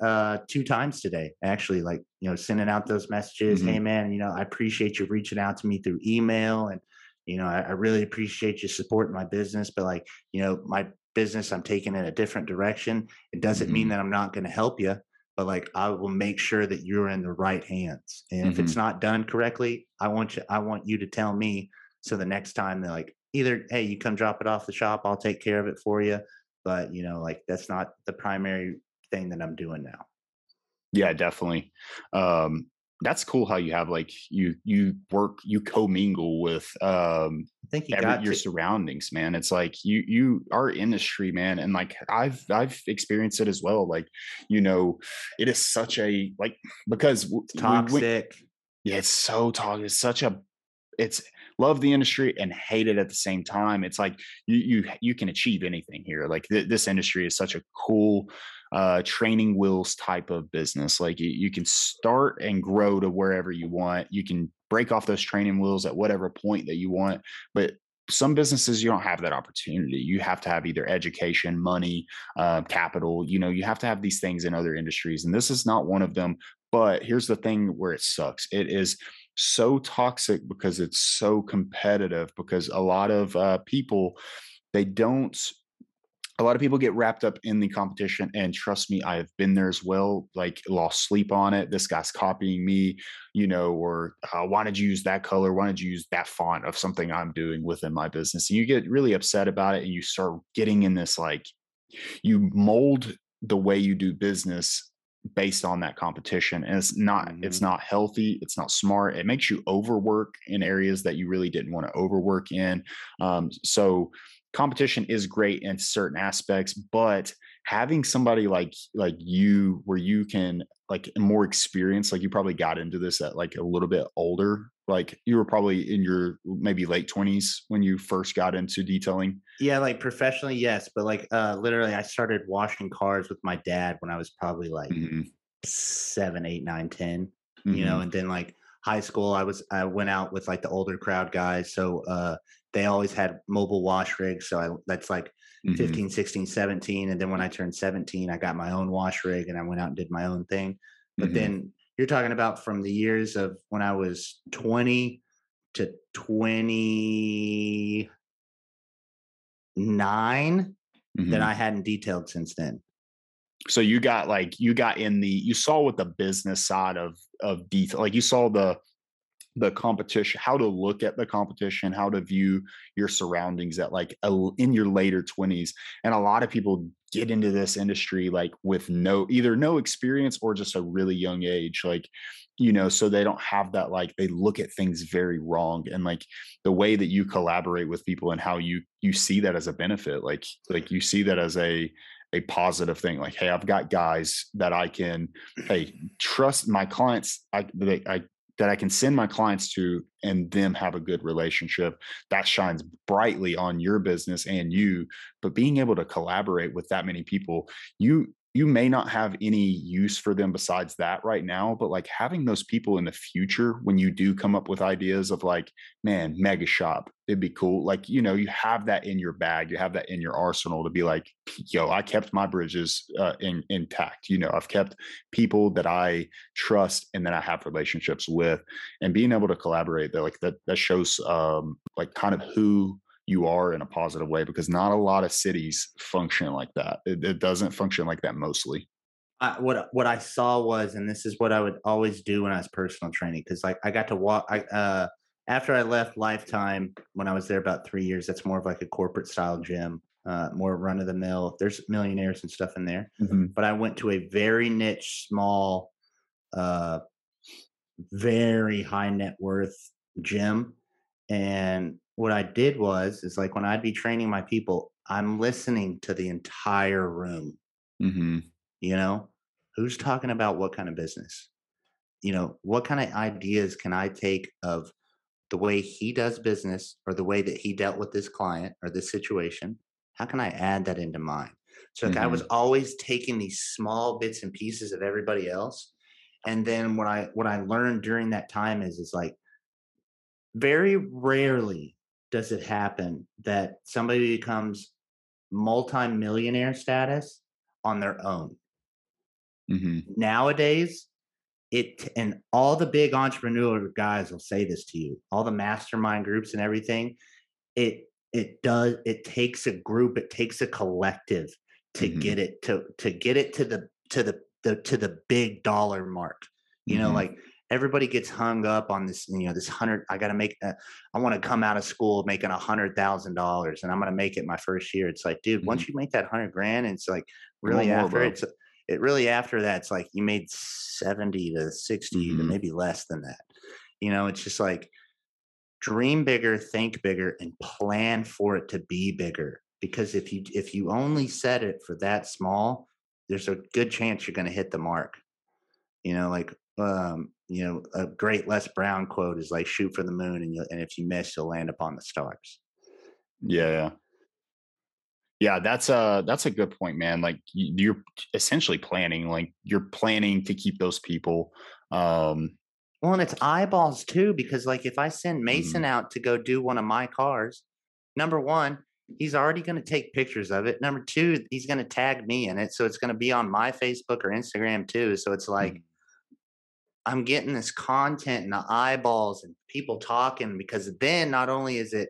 2 times today, actually, like, you know, sending out those messages. Hey, man, you know, I appreciate you reaching out to me through email. And, you know, I really appreciate you supporting my business. But like, you know, my business, I'm taking in a different direction. It doesn't mean that I'm not going to help you. But like, I will make sure that you're in the right hands. And if it's not done correctly, I want you to tell me. So the next time they're like, either, hey, you come drop it off the shop, I'll take care of it for you. But, you know, like, that's not the primary thing that I'm doing now. Yeah, definitely. That's cool how you have like you commingle with I think your surroundings, man. It's like you our industry, man, and like I've experienced it as well. Like, you know, it is such a like because toxic. Yeah, it's so toxic. It's such a love the industry and hate it at the same time. It's like you can achieve anything here. Like this industry is such a cool training wheels type of business. Like you can start and grow to wherever you want. You can break off those training wheels at whatever point that you want. But some businesses, you don't have that opportunity. You have to have either education, money, capital, you know, you have to have these things in other industries. And this is not one of them, but here's the thing where it sucks. It is so toxic because it's so competitive, because a lot of people, a lot of people get wrapped up in the competition, and trust me, I have been there as well, like lost sleep on it. This guy's copying me, you know, or why did you use that color? Why did you use that font of something I'm doing within my business? And you get really upset about it, and you start getting in this, like, you mold the way you do business based on that competition. And it's not healthy. It's not smart. It makes you overwork in areas that you really didn't want to overwork in. So competition is great in certain aspects, but having somebody like you, where you can like more experience, like you probably got into this at like a little bit older, like you were probably in your maybe late 20s when you first got into detailing. Yeah. Like professionally. Yes. But like, literally I started washing cars with my dad when I was probably like 7, 8, 9, 10, you know, and then like high school, I went out with like the older crowd guys. So, they always had mobile wash rigs. So that's like 15, 16, 17. And then when I turned 17, I got my own wash rig and I went out and did my own thing. But then you're talking about from the years of when I was 20 to 29 that I hadn't detailed since then. So you saw what the business side of detail, like you saw the competition, how to look at the competition, how to view your surroundings at like in your later 20s. And a lot of people get into this industry like with no experience or just a really young age, like, you know, so they don't have that, like they look at things very wrong. And like the way that you collaborate with people and how you see that as a benefit, like you see that as a positive thing. Like, hey, I've got guys that I can trust my clients. I that I can send my clients to and them have a good relationship that shines brightly on your business and you. But being able to collaborate with that many people, you may not have any use for them besides that right now, but like having those people in the future, when you do come up with ideas of like, man, mega shop, it'd be cool. Like, you know, you have that in your bag, you have that in your arsenal to be like, yo, I kept my bridges intact. You know, I've kept people that I trust and that I have relationships with, and being able to collaborate like that shows like kind of who you are in a positive way, because not a lot of cities function like that. It doesn't function like that mostly. What I saw was, and this is what I would always do when I was personal training, because like I got to walk, after I left Lifetime, when I was there about 3 years, that's more of like a corporate style gym, more run of the mill. There's millionaires and stuff in there, mm-hmm. But I went to a very niche, small, very high net worth gym. And what I did was like when I'd be training my people, I'm listening to the entire room, mm-hmm. You know, who's talking about what kind of business, you know, what kind of ideas can I take of the way he does business or the way that he dealt with this client or this situation? How can I add that into mine? So mm-hmm. like I was always taking these small bits and pieces of everybody else. And then what I learned during that time is like, very rarely does it happen that somebody becomes multi-millionaire status on their own. Mm-hmm. Nowadays, and all the big entrepreneur guys will say this to you, all the mastermind groups and everything, it takes a group, it takes a collective to mm-hmm. get it to get it to the big dollar mark. You mm-hmm. know, like everybody gets hung up on this, you know, this I want to come out of school making $100,000 and I'm going to make it my first year. It's like, dude, mm-hmm. once you make that $100,000, and it's like really after that, it's like you made 70 to 60 mm-hmm. to maybe less than that. You know, it's just like dream bigger, think bigger, and plan for it to be bigger. Because if you only set it for that small, there's a good chance you're going to hit the mark. You know, like, you know, a great Les Brown quote is like, shoot for the moon and if you miss, you'll land upon the stars. Yeah. That's a good point, man. Like you're essentially planning, like you're planning to keep those people. Well, and it's eyeballs too, because like if I send Mason mm-hmm. out to go do one of my cars, number one, he's already going to take pictures of it. Number two, he's going to tag me in it. So it's going to be on my Facebook or Instagram too. So it's like, mm-hmm. I'm getting this content and the eyeballs and people talking, because then not only is it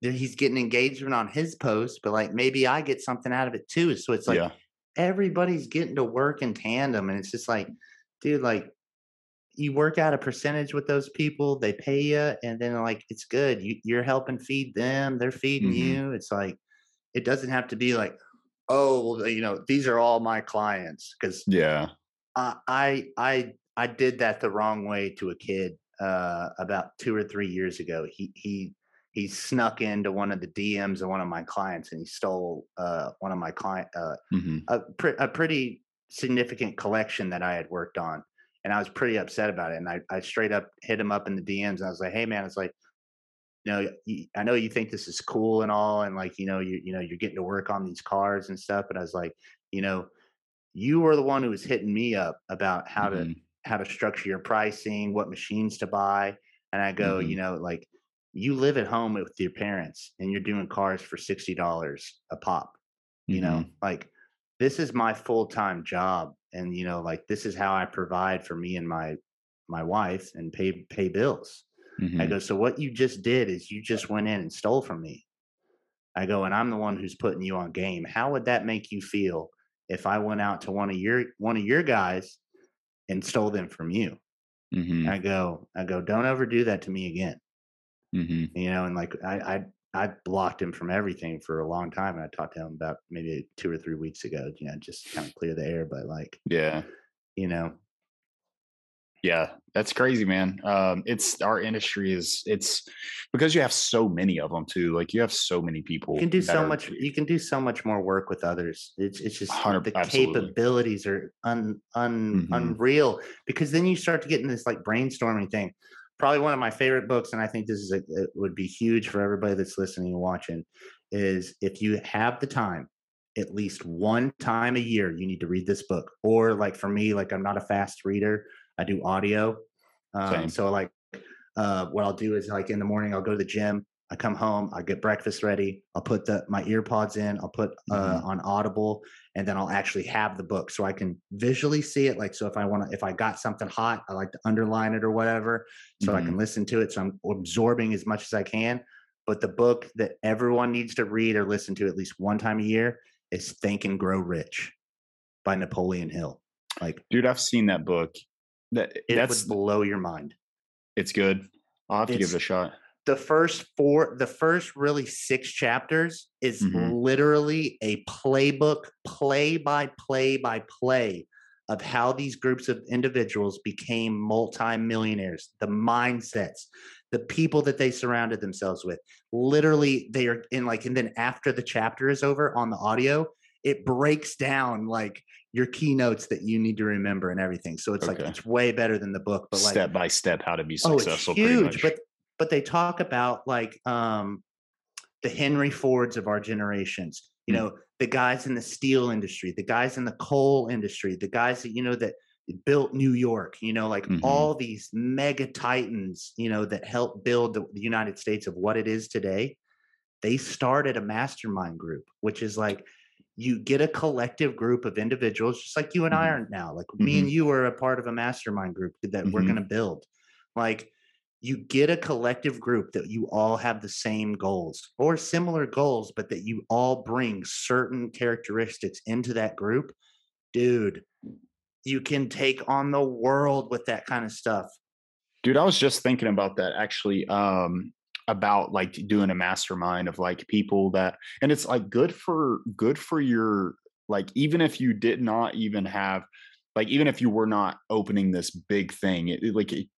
that he's getting engagement on his post, but like maybe I get something out of it too. So it's like everybody's getting to work in tandem. And it's just like, dude, like you work out a percentage with those people, they pay you, and then like it's good. You're helping feed them, they're feeding mm-hmm. you. It's like it doesn't have to be like, oh, well, you know, these are all my clients, because I did that the wrong way to a kid about 2 or 3 years ago. He snuck into one of the DMs of one of my clients, and he stole one of my client mm-hmm. a pretty significant collection that I had worked on, and I was pretty upset about it. And I straight up hit him up in the DMs, and I was like, "Hey man, it's like, you know, I know you think this is cool and all, and like, you know, you're getting to work on these cars and stuff." But I was like, you know, you were the one who was hitting me up about how mm-hmm. to structure your pricing, what machines to buy. And I go, mm-hmm. you know, like you live at home with your parents and you're doing cars for $60 a pop, mm-hmm. you know, like this is my full-time job. And, you know, like this is how I provide for me and my wife and pay bills. Mm-hmm. I go, so what you just did is you just went in and stole from me. I go, and I'm the one who's putting you on game. How would that make you feel if I went out to one of your guys and stole them from you? Mm-hmm. I go, don't ever do that to me again. Mm-hmm. You know, and like I blocked him from everything for a long time. And I talked to him about maybe 2 or 3 weeks ago, you know, just kind of clear the air, but like, yeah, you know, Yeah, that's crazy, man. It's our industry is it's because you have so many of them too. Like you have so many people. You can do so much. You can do so much more work with others. It's just the capabilities are unreal, because then you start to get in this like brainstorming thing. Probably one of my favorite books, and I think this is it would be huge for everybody that's listening and watching, is if you have the time, at least one time a year, you need to read this book. Or like for me, like I'm not a fast reader. I do audio. So like what I'll do is like in the morning, I'll go to the gym. I come home, I get breakfast ready. I'll put my ear pods in, I'll put on Audible, and then I'll actually have the book so I can visually see it. Like, so if I got something hot, I like to underline it or whatever, so I can listen to it. So I'm absorbing as much as I can. But the book that everyone needs to read or listen to at least one time a year is Think and Grow Rich by Napoleon Hill. Like, dude, I've seen that book. That's would blow your mind. It's good. I'll have to give it a shot. The first really 6 chapters is literally a playbook, play by play of how these groups of individuals became multimillionaires, the mindsets, the people that they surrounded themselves with. Literally, they are in like, and then after the chapter is over on the audio, it breaks down like your keynotes that you need to remember and everything. So it's like, it's way better than the book, but like step by step, how to be successful. It's huge, but they talk about like, the Henry Fords of our generations, you know, the guys in the steel industry, the guys in the coal industry, the guys that, you know, that built New York, you know, like all these mega titans, you know, that helped build the United States of what it is today. They started a mastermind group, which is like, you get a collective group of individuals, just like you and I are now, like me and you are a part of a mastermind group that we're going to build. Like you get a collective group that you all have the same goals or similar goals, but that you all bring certain characteristics into that group. Dude, you can take on the world with that kind of stuff. Dude, I was just thinking about that actually. About like doing a mastermind of like people that, and it's like good for your, like, even if you did not even have, like, even if you were not opening this big thing,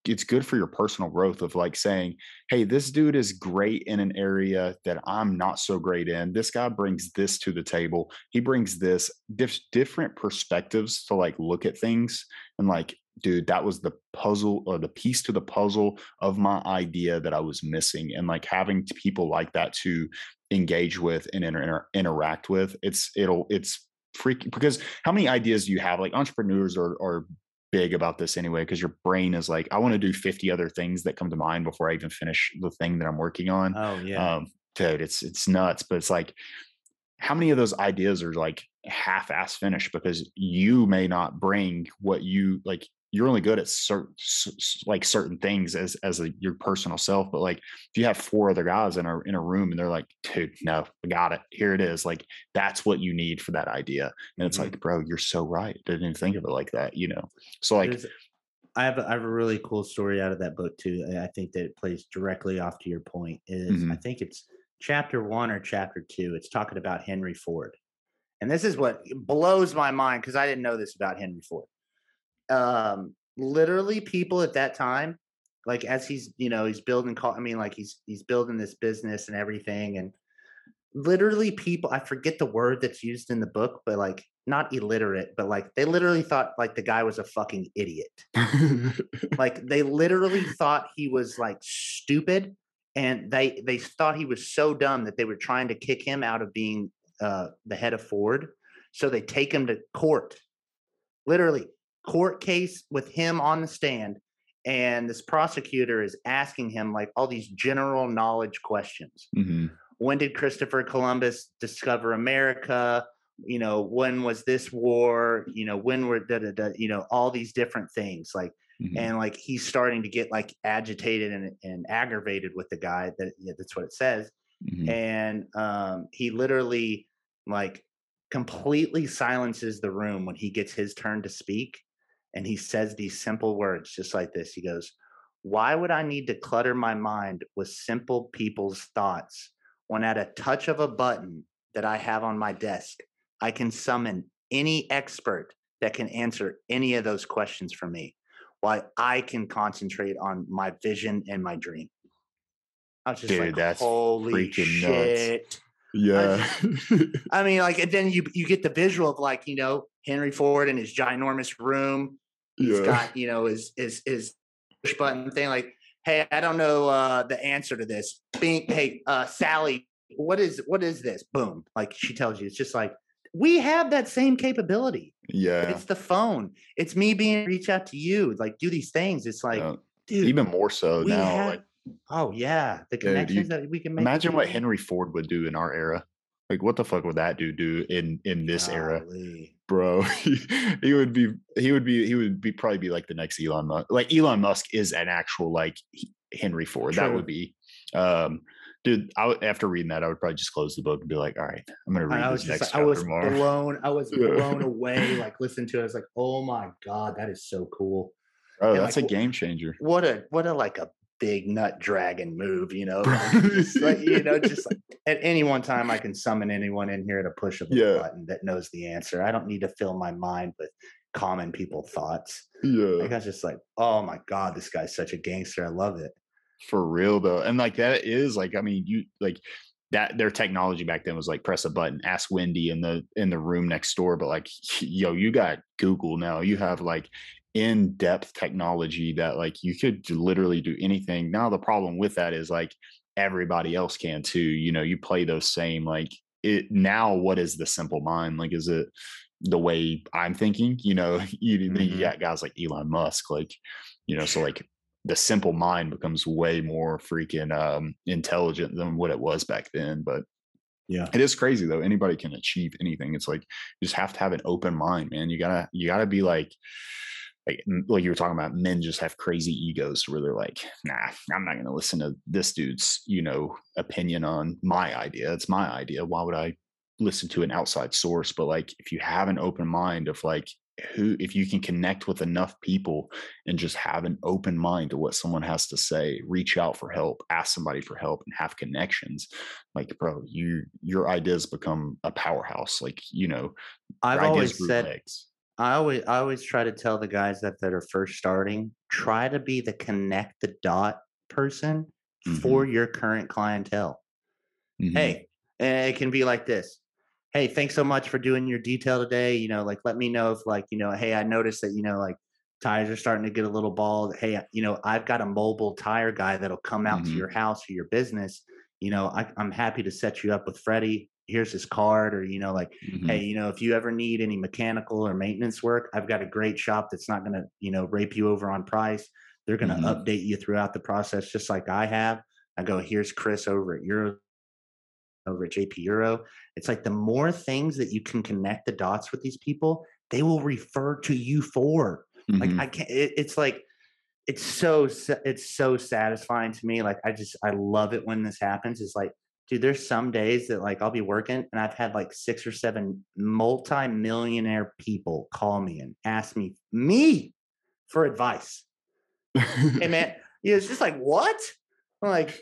it's good for your personal growth of like saying, hey, this dude is great in an area that I'm not so great in. This guy brings this to the table. He brings this different perspectives to like look at things and like, dude, that was the puzzle or the piece to the puzzle of my idea that I was missing. And like having people like that to engage with and interact with, it's freaky, because how many ideas do you have? Like entrepreneurs are big about this anyway, because your brain is like, I want to do 50 other things that come to mind before I even finish the thing that I'm working on. Oh yeah. Dude, it's nuts, but it's like, how many of those ideas are like half-ass finished because you may not bring what you like. You're only good at certain things as your personal self, but like if you have 4 other guys in a room and they're like, dude, no, I got it. Here it is. Like that's what you need for that idea. And it's like, bro, you're so right. I didn't even think of it like that, you know? So like, I have a really cool story out of that book too. I think that it plays directly off to your point is I think it's chapter 1 or chapter 2. It's talking about Henry Ford. And this is what blows my mind, because I didn't know this about Henry Ford. Literally people at that time, like as he's, you know, he's building, he's building this business and everything. And literally people, I forget the word that's used in the book, but like not illiterate, but like they literally thought like the guy was a fucking idiot. Like they literally thought he was like stupid. And they thought he was so dumb that they were trying to kick him out of being the head of Ford. So they take him to court, literally court case with him on the stand. And this prosecutor is asking him like all these general knowledge questions. When did Christopher Columbus discover America? You know, when was this war? You know, when were, you know, all these different things like, and like he's starting to get like agitated and aggravated with the guy. That's what it says. And he literally like completely silences the room when he gets his turn to speak. And he says these simple words just like this. He goes, "Why would I need to clutter my mind with simple people's thoughts when at a touch of a button that I have on my desk, I can summon any expert that can answer any of those questions for me? while I can concentrate on my vision and my dream. I was just that's holy shit. Nuts. Yeah. I mean, like, and then you get the visual of, like, you know, Henry Ford in his ginormous room. He's got, you know, his push button thing, like, hey, I don't know the answer to this. Hey, Sally, what is this? Boom. Like, she tells you. It's just like, we have that same capability. Yeah. It's the phone. It's me being reach out to you, like, do these things. It's like, dude, even more so now. The connections that we can make. Imagine what Henry Ford would do in our era. Like, what the fuck would that dude do in this era? Bro, he would probably be like the next Elon Musk. Like, Elon Musk is an actual, like, Henry Ford. True. That would be, dude, after reading that, I would probably just close the book and be like, all right, I'm going to read this next chapter tomorrow. I was blown away, like, listening to it. I was like, oh my God, that is so cool. Oh, that's like a game changer. What a like a big nut dragon move, you know? Like, just like, you know, just like, at any one time I can summon anyone in here to push a button that knows the answer. I don't need to fill my mind with common people thoughts. Yeah. Like, I was just like, oh my God, this guy's such a gangster. I love it. For real though. And like, that is like, I mean, you like that their technology back then was like, press a button, ask Wendy in the room next door. But like, yo, you got Google now. You have like in-depth technology that like you could literally do anything. Now the problem with that is like everybody else can too. You know, you play those same like it now. What is the simple mind? Like, is it the way I'm thinking? You know, you got guys like Elon Musk, like, you know, so like the simple mind becomes way more freaking intelligent than what it was back then. But yeah, it is crazy though. Anybody can achieve anything. It's like, you just have to have an open mind, man. You gotta be like you were talking about, men just have crazy egos where they're like, nah, I'm not going to listen to this dude's, you know, opinion on my idea. It's my idea. Why would I listen to an outside source? But like, if you have an open mind of like, if you can connect with enough people and just have an open mind to what someone has to say, reach out for help, ask somebody for help, and have connections, like, bro, your ideas become a powerhouse. Like, you know, I've always said, I always try to tell the guys that are first starting, try to be the connect the dot person for your current clientele. Hey, and it can be like this. Hey, thanks so much for doing your detail today. You know, like, let me know if, like, you know, hey, I noticed that, you know, like, tires are starting to get a little bald. Hey, you know, I've got a mobile tire guy that'll come out to your house or your business. You know, I'm happy to set you up with Freddie. Here's his card. Or, you know, like, hey, you know, if you ever need any mechanical or maintenance work, I've got a great shop that's not going to, you know, rape you over on price. They're going to update you throughout the process, just like I have. I go, here's Chris over at JP Euro. It's like, the more things that you can connect the dots with these people, they will refer to you for. Like, I can't, it's like, it's so satisfying to me. Like, I love it when this happens. It's like, dude, there's some days that like I'll be working and I've had like 6 or 7 multi-millionaire people call me and ask me for advice. Hey man, you know, it's just like, what? I'm like,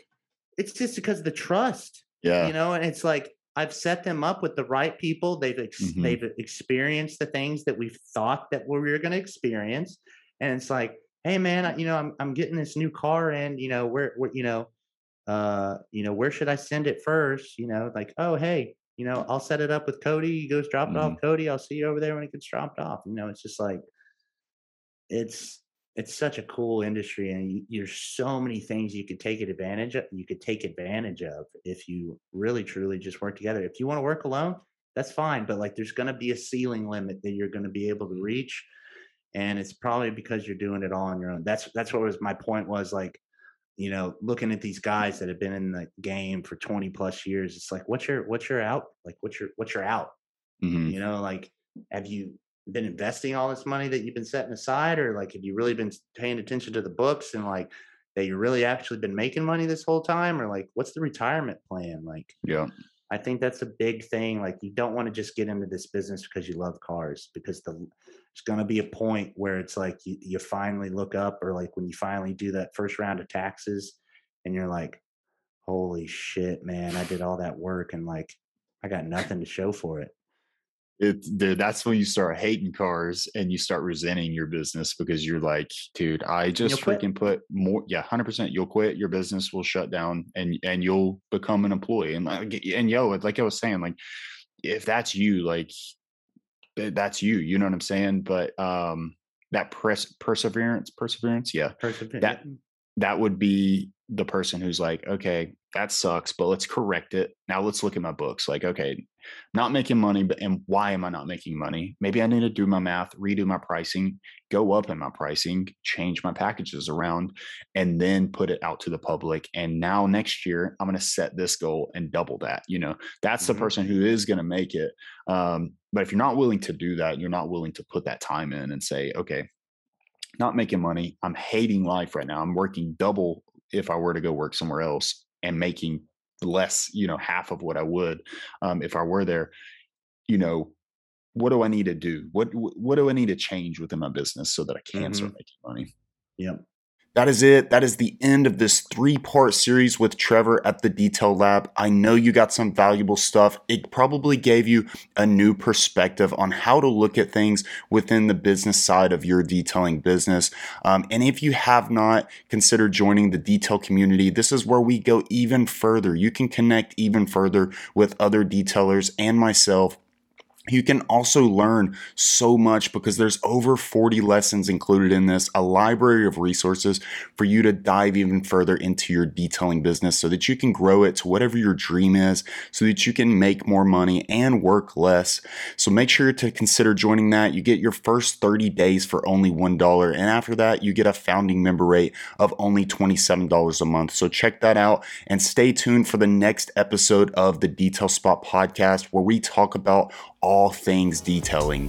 it's just because of the trust. Yeah. You know, and it's like, I've set them up with the right people. They've experienced the things that we've thought that we were going to experience. And it's like, hey man, you know, I'm getting this new car and, you know, we're you know, where should I send it first? You know, like, oh, hey, you know, I'll set it up with Cody. He goes, drop it off, Cody. I'll see you over there when it gets dropped off. You know, it's just like, it's such a cool industry, and there's so many things you could take advantage of. You could take advantage of if you really, truly just work together. If you want to work alone, that's fine. But like, there's going to be a ceiling limit that you're going to be able to reach. And it's probably because you're doing it all on your own. That's what was my point was, like, you know, looking at these guys that have been in the game for 20 plus years, it's like, what's your out? Like, what's your out? You know, like, have you been investing all this money that you've been setting aside? Or like, have you really been paying attention to the books and like that you really actually been making money this whole time? Or like, what's the retirement plan? Like, yeah, I think that's a big thing. Like, you don't want to just get into this business because you love cars, because it's going to be a point where it's like you finally look up, or like when you finally do that first round of taxes and you're like, holy shit, man, I did all that work and like, I got nothing to show for it. Dude, that's when you start hating cars and you start resenting your business, because you're like, dude, I just freaking put more. Yeah, 100%. You'll quit. Your business will shut down, and you'll become an employee. And yo, like I was saying, like, if that's you, like, that's you, you know what I'm saying? But that perseverance. Yeah. That would be the person who's like, okay, that sucks, but let's correct it. Now let's look at my books. Like, okay, not making money, and why am I not making money? Maybe I need to do my math, redo my pricing, go up in my pricing, change my packages around, and then put it out to the public. And now next year, I'm going to set this goal and double that. You know, that's the person who is going to make it. But if you're not willing to do that, you're not willing to put that time in and say, okay, not making money. I'm hating life right now. I'm working double if I were to go work somewhere else, and making less, you know, half of what I would if I were there. You know, what do I need to do? What do I need to change within my business so that I can start making money? Yeah. That is it. That is the end of this 3-part series with Trevor at the Detail Lab. I know you got some valuable stuff. It probably gave you a new perspective on how to look at things within the business side of your detailing business. And if you have not, consider joining the Detail Community. This is where we go even further. You can connect even further with other detailers and myself. You can also learn so much, because there's over 40 lessons included in this, a library of resources for you to dive even further into your detailing business so that you can grow it to whatever your dream is, so that you can make more money and work less. So make sure to consider joining that. You get your first 30 days for only $1. And after that, you get a founding member rate of only $27 a month. So check that out, and stay tuned for the next episode of the Detail Spot Podcast, where we talk about all things detailing.